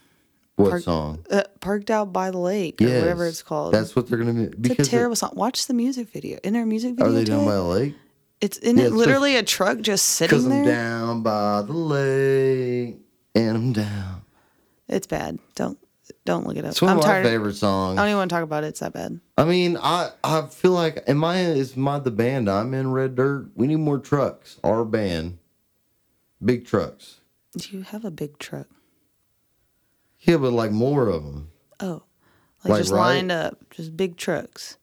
What song? Parked Out by the Lake, or whatever it's called. That's what they're going to be. It's a terrible song. Watch the music video. In our music video. Are they down by the lake? It's literally a truck just sitting there? Because I'm down by the lake, and I'm down. It's bad. Don't look it up. It's one of my favorite songs. I don't even want to talk about it. It's that bad. I mean, I feel like, is the band I'm in, Red Dirt? We need more trucks. Our band. Big trucks. Do you have a big truck? Yeah, but like more of them. Oh, like just lined up, just big trucks.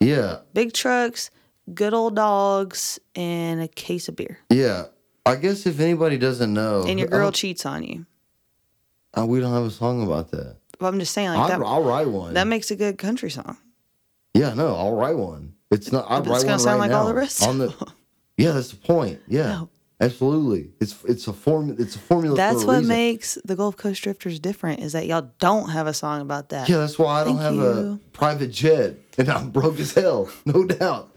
Yeah. Big trucks, good old dogs, and a case of beer. Yeah, I guess if anybody doesn't know. And your girl cheats on you. We don't have a song about that. Well, I'm just saying, like, I'll write one. That makes a good country song. Yeah, no, I'll write one. It's not. I'll write one right now. It's gonna sound like all the rest. Yeah, that's the point. Yeah, no. Absolutely. It's a formula. That's what makes the Gulf Coast Drifters different, is that y'all don't have a song about that. Yeah, that's why I don't have a private jet, and I'm broke as hell, no doubt.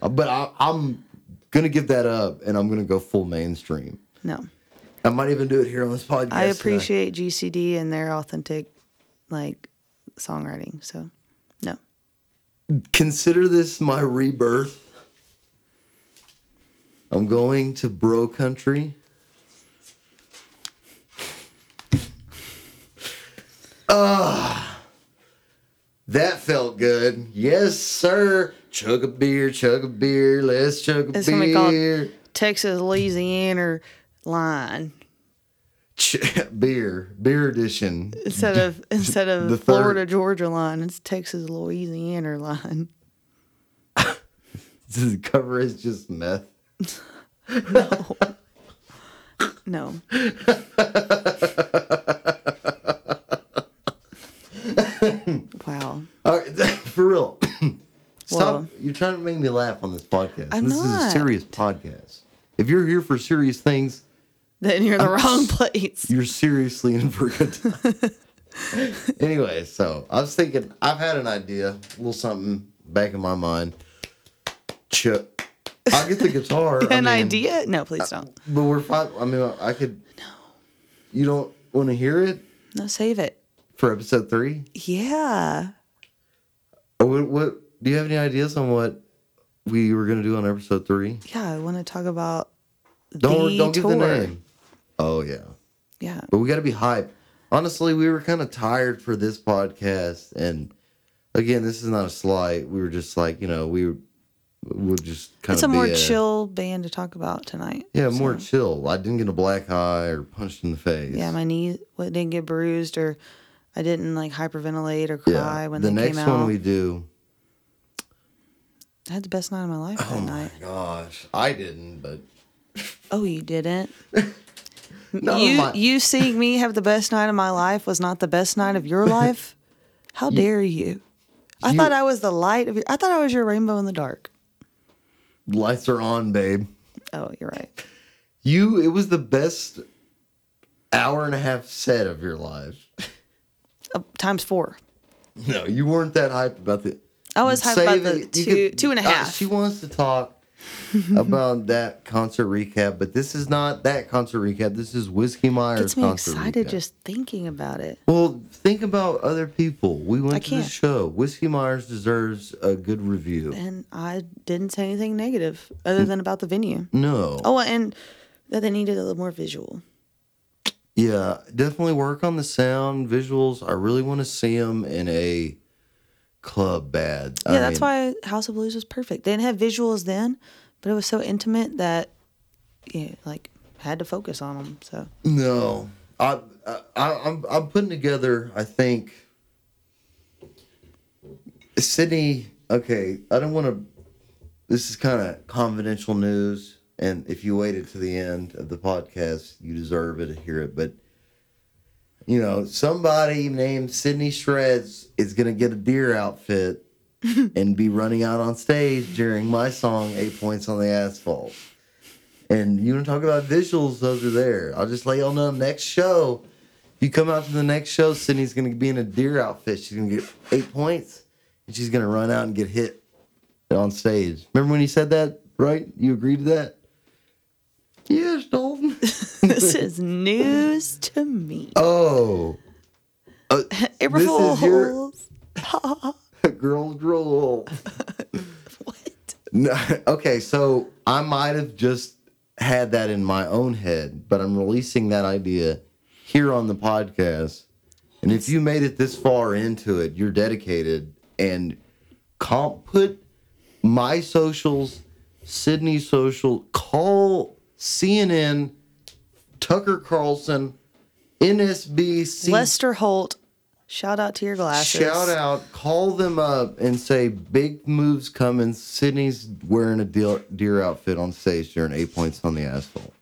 But I'm gonna give that up, and I'm gonna go full mainstream. No. I might even do it here on this podcast. I appreciate GCD and their authentic, like, songwriting. So, no. Consider this my rebirth. I'm going to bro country. That felt good. Yes, sir. Chug a beer. Let's chug a beer. It's going to be called Texas, Louisiana line. Beer edition. Instead of the Florida, Georgia line, it's Texas, Louisiana line. The cover is just meth. No. Wow. All right, for real. Stop. Well, you're trying to make me laugh on this podcast. This is a serious podcast. If you're here for serious things, then you're in the wrong place. You're seriously in for a good time. Anyway, so I was thinking, I've had an idea, a little something back in my mind. I'll get the guitar. Idea? No, please don't. But we're fine. I mean, I could. No. You don't want to hear it? No, save it. For episode 3? Yeah. What? Do you have any ideas on what we were going to do on episode 3? Yeah, I want to talk about Don't give the name. Oh, yeah. Yeah. But we got to be hype. Honestly, we were kind of tired for this podcast. And, again, this is not a slight. We were just like, you know, we'll just kind of. It's a more chill band to talk about tonight. Yeah, so. More chill. I didn't get a black eye or punched in the face. Yeah, my knee didn't get bruised, or I didn't like hyperventilate or cry when they came out. The next one we do. I had the best night of my life that night. Oh my gosh, I didn't, but. Oh, you didn't. No, you seeing me have the best night of my life was not the best night of your life. How dare you? I thought I was the light of your. I thought I was your rainbow in the dark. Lights are on, babe. Oh, you're right. It was the best hour and a half set of your life. Times 4. No, you weren't that hyped about the. I was hyped about the 2.5. She wants to talk about that concert recap, but this is not that concert recap. This is Whiskey Myers concert recap. Gets me excited just thinking about it. Well, think about other people. We went to the show. Whiskey Myers deserves a good review. And I didn't say anything negative other than about the venue. No. Oh, and that they needed a little more visual. Yeah, definitely work on the sound, visuals. I really want to see them in a club bad. Yeah, that's why House of Blues was perfect. They didn't have visuals then, but it was so intimate that you had to focus on them. So no, I'm putting together. I think Sydney. Okay, I don't want to. This is kind of confidential news, and if you waited to the end of the podcast, you deserve it to hear it. But you know, somebody named Sydney Shreds is going to get a deer outfit and be running out on stage during my song, 8 Points on the Asphalt. And you want to talk about visuals, those are there. I'll just let y'all know, next show, you come out to the next show, Sydney's going to be in a deer outfit. She's going to get 8 points, and she's going to run out and get hit on stage. Remember when you said that, right? You agreed to that? Yes, Dalton. This is news to me. Oh. April Fools. Girls roll. What? No, okay, so I might have just had that in my own head, but I'm releasing that idea here on the podcast. And if you made it this far into it, you're dedicated. And put my socials, Sydney's social, call CNN, Tucker Carlson, NSB, Lester Holt. Shout out to your glasses. Shout out. Call them up and say, big moves coming. Sydney's wearing a deer outfit on stage during 8 Points on the Asphalt.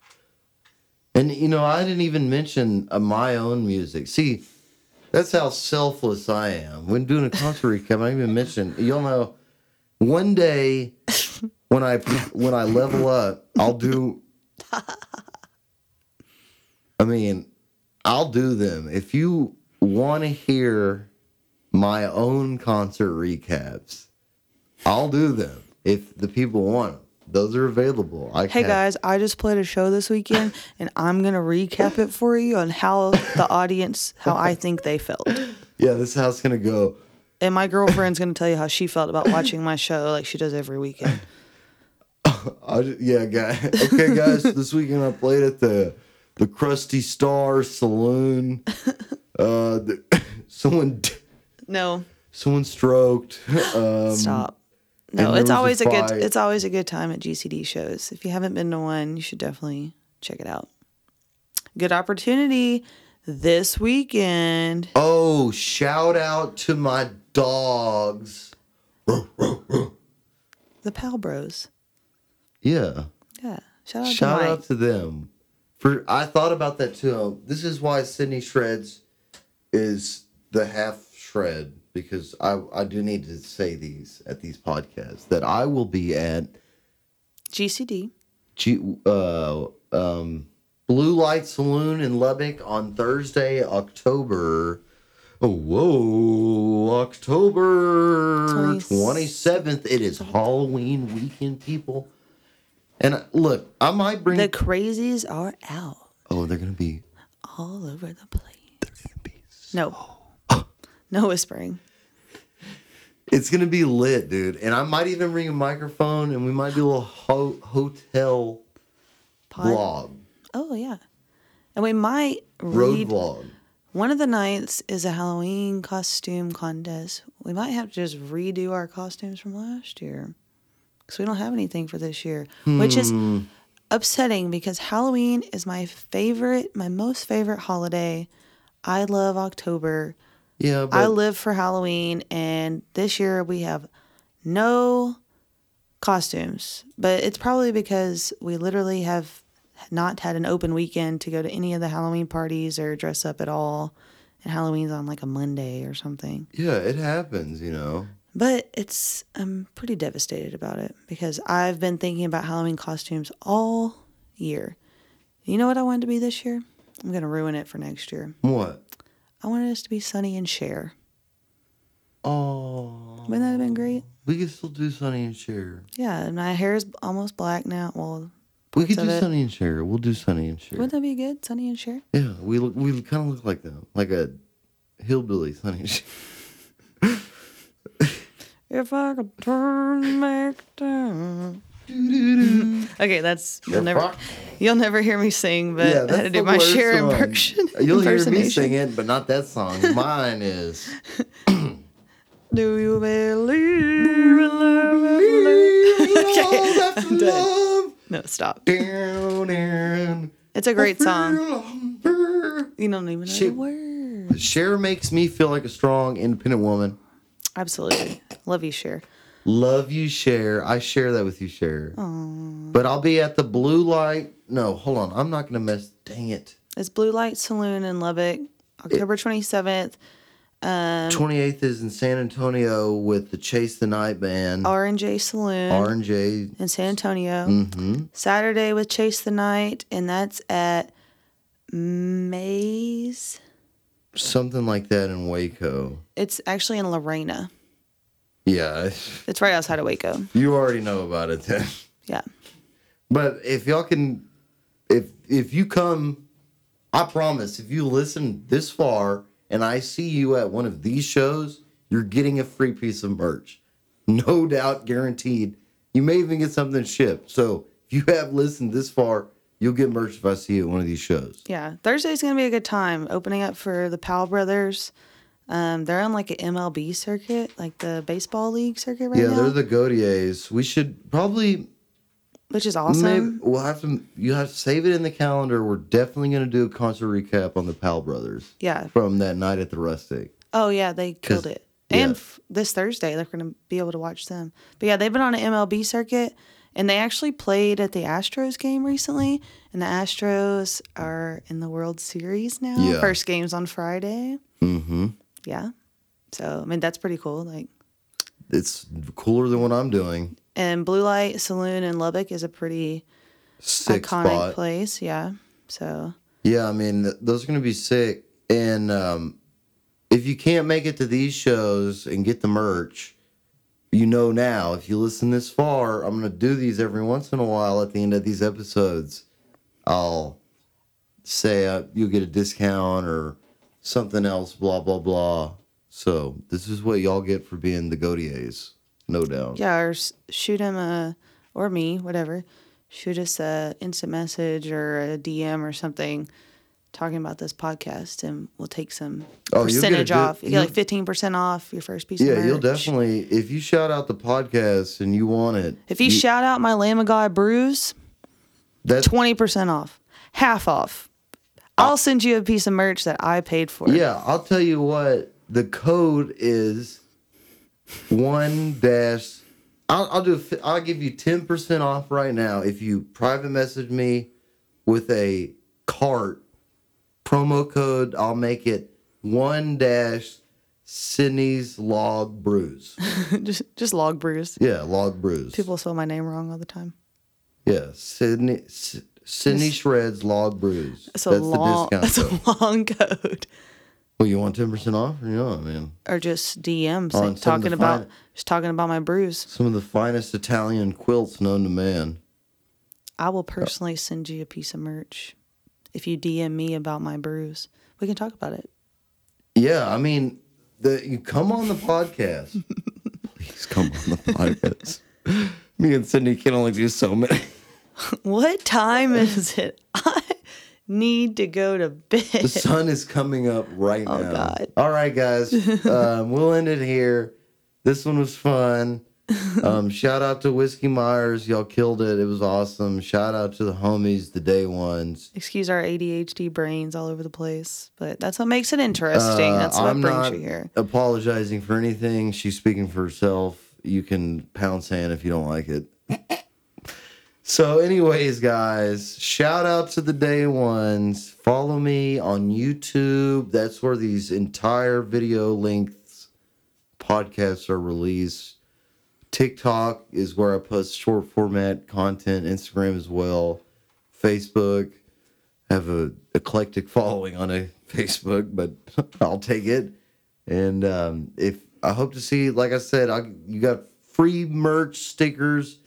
And, you know, I didn't even mention my own music. See, that's how selfless I am. When doing a concert recap, I even mentioned, you'll know, one day when I level up, I'll do them. If you want to hear my own concert recaps, I'll do them if the people want them. Those are available. Hey guys, I just played a show this weekend, and I'm going to recap it for you on how the audience, how I think they felt. Yeah, this is how it's going to go. And my girlfriend's going to tell you how she felt about watching my show like she does every weekend. Okay, guys, this weekend I played at the Krusty Star Saloon. Someone stroked. Stop. No, it's always a good time at GCD shows. If you haven't been to one, you should definitely check it out. Good opportunity this weekend. Oh, shout out to my dogs. The Powell Bros. Yeah. Yeah. Shout out to them. I thought about that too. This is why Sydney Shreds is the half shred. Because I do need to say these at these podcasts that I will be at GCD, Blue Light Saloon in Lubbock on Thursday, October 27th. It is Halloween weekend, people. And look, I might bring the crazies are out. Oh, they're gonna be all over the place. They're gonna be no whispering. It's going to be lit, dude. And I might even bring a microphone, and we might do a hotel pod. Vlog. Oh, yeah. And we might read... Road vlog. One of the nights is a Halloween costume contest. We might have to just redo our costumes from last year. Because we don't have anything for this year. Which is upsetting, because Halloween is my most favorite holiday. I love October. Yeah, but I live for Halloween, and this year we have no costumes. But it's probably because we literally have not had an open weekend to go to any of the Halloween parties or dress up at all. And Halloween's on like a Monday or something. Yeah, it happens, you know. But I'm pretty devastated about it because I've been thinking about Halloween costumes all year. You know what I wanted to be this year? I'm going to ruin it for next year. What? I wanted us to be Sonny and Cher. Oh. Wouldn't that have been great? We could still do Sonny and Cher. Yeah, and my hair is almost black now. Well, we could do Sonny and Cher. We'll do Sonny and Cher. Wouldn't that be good, Sonny and Cher? Yeah, we kind of look like them, like a hillbilly Sonny and Cher. If I could turn back down. Okay, that's you'll never hear me sing, but I had to do my Cher impression. You'll hear me sing it, but not that song. Mine is. Do you believe in love? Okay, I'm done. No, stop. It's a great song. You don't even know the words. Cher makes me feel like a strong, independent woman. Absolutely, love you, Cher. Love you, Cher. I share that with you, Cher. Aww. But I'll be at the Blue Light. No, hold on. I'm not going to mess. Dang it. It's Blue Light Saloon in Lubbock, October 27th. 28th is in San Antonio with the Chase the Night band. R&J Saloon. R&J. In San Antonio. Mm-hmm. Saturday with Chase the Night, and that's at Maze. Something like that in Waco. It's actually in Lorena. Yeah. It's right outside of Waco. You already know about it then. Yeah. But if y'all can, if you come, I promise, if you listen this far and I see you at one of these shows, you're getting a free piece of merch. No doubt, guaranteed. You may even get something shipped. So if you have listened this far, you'll get merch if I see you at one of these shows. Yeah. Thursday's going to be a good time. Opening up for the Powell Brothers. They're on like an MLB circuit, like the baseball league circuit right now. Yeah, they're the Godiers. We should probably, which is awesome. You'll have to save it in the calendar. We're definitely going to do a concert recap on the Powell Brothers. Yeah, from that night at the Rustic. Oh yeah, they killed it. And this Thursday they're going to be able to watch them. But yeah, they've been on an MLB circuit, And they actually played at the Astros game recently, and the Astros are in the World Series now. Yeah. First game's on Friday. Mm-hmm. Yeah. So, I mean, that's pretty cool. Like, it's cooler than what I'm doing. And Blue Light Saloon in Lubbock is a pretty sick iconic spot. Place. Yeah. So. Yeah, I mean, those are going to be sick. And if you can't make it to these shows and get the merch, you know now, if you listen this far, I'm going to do these every once in a while at the end of these episodes. I'll say you'll get a discount or something else, blah, blah, blah. So this is what y'all get for being the Godiers, no doubt. Yeah, or shoot him or me, whatever. Shoot us an instant message or a DM or something talking about this podcast, and we'll take some percentage off. You get like 15% off your first piece of merch. Yeah, you'll definitely, if you shout out the podcast and you want it. If you shout out my Lamb of God brews, that's 20% off, half off. I'll send you a piece of merch that I paid for. Yeah, I'll tell you what. The code is I'll give you 10% off right now if you private message me with a cart promo code. I'll make it 1- Sydney's Log Brews. just Log Brews. Yeah, Log Brews. People spell my name wrong all the time. Yeah, Sydney Shreds Log Brews. That's a long code. Well, you want 10% off? You know what I mean? Or just DMs like talking about my brews. Some of the finest Italian quilts known to man. I will personally send you a piece of merch if you DM me about my brews. We can talk about it. Yeah, I mean, you come on the podcast. Please come on the podcast. Me and Sydney can only do so many. What time is it? Need to go to bed. The sun is coming up right now. Oh, God. All right, guys. We'll end it here. This one was fun. Shout out to Whiskey Myers. Y'all killed it. It was awesome. Shout out to the homies, the day ones. Excuse our ADHD brains all over the place, but that's what makes it interesting. That's what brings you here. I'm not apologizing for anything. She's speaking for herself. You can pound sand if you don't like it. So anyways, guys, shout out to the day ones. Follow me on YouTube. That's where these entire video lengths podcasts are released. TikTok is where I post short format content. Instagram as well. Facebook. I have an eclectic following on Facebook, but I'll take it. And if I hope to see, like I said, you got free merch, stickers.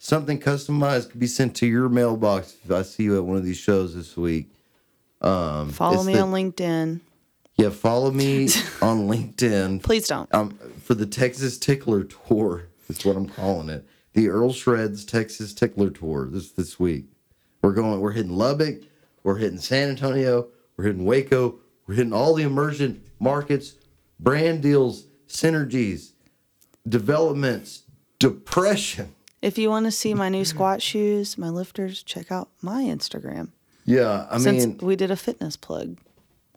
Something customized could be sent to your mailbox if I see you at one of these shows this week. Follow me on LinkedIn. Yeah, follow me on LinkedIn. Please don't. For the Texas Tickler Tour is what I'm calling it. The Earl Shreds Texas Tickler Tour this week. We're hitting Lubbock. We're hitting San Antonio. We're hitting Waco. We're hitting all the emergent markets, brand deals, synergies, developments, depression. If you want to see my new squat shoes, my lifters, check out my Instagram. Yeah, Since we did a fitness plug.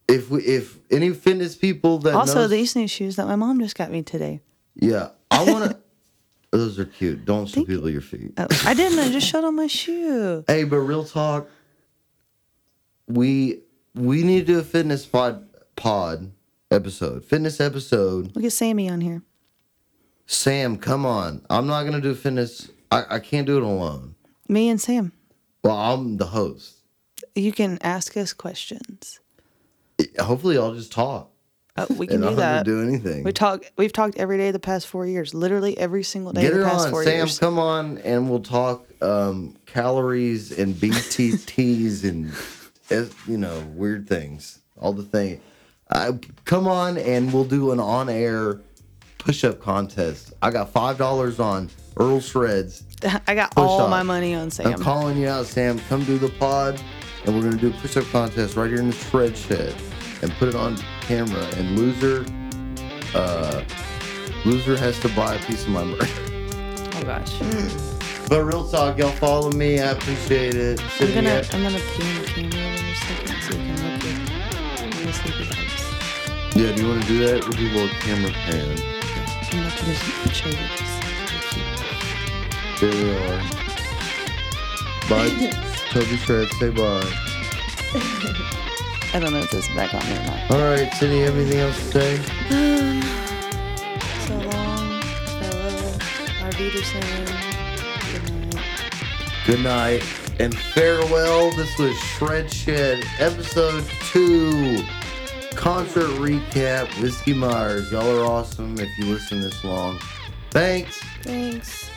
If any fitness people that these new shoes that my mom just got me today. Yeah, I want to. Those are cute. Don't steal your feet. Oh, I didn't. I just showed on my shoe. Hey, but real talk. We need to do a fitness pod episode. Fitness episode. We'll get Sammy on here. Sam, come on. I'm not going to do fitness. I can't do it alone. Me and Sam. Well, I'm the host. You can ask us questions. Hopefully, I'll just talk. We can do that. I don't have to do anything. We've talked every day the past 4 years. Literally every single day the past 4 years. Sam, come on, and we'll talk calories and BTTs and, weird things. All the things. Come on, and we'll do an on-air push-up contest. I got $5 on Earl Shreds. I got all my money on Sam. I'm calling you out, Sam. Come do the pod, and we're going to do a push-up contest right here in the shred shed and put it on camera. And loser has to buy a piece of my merch. Oh, gosh. But real talk, y'all follow me. I appreciate it. I'm going to pin the camera in a second so you can look at it. Yeah, do you want to do that? We'll do a little camera pan. There we are. Bye. Toby Shreds, say bye. I don't know if this is back on or not. All right, Cindy, anything else to say? So long, fellow. Our Peterson. Good night. Good night and farewell. This was Shred Shed, episode 2. Concert recap, Whiskey Myers. Y'all are awesome if you listen this long. Thanks.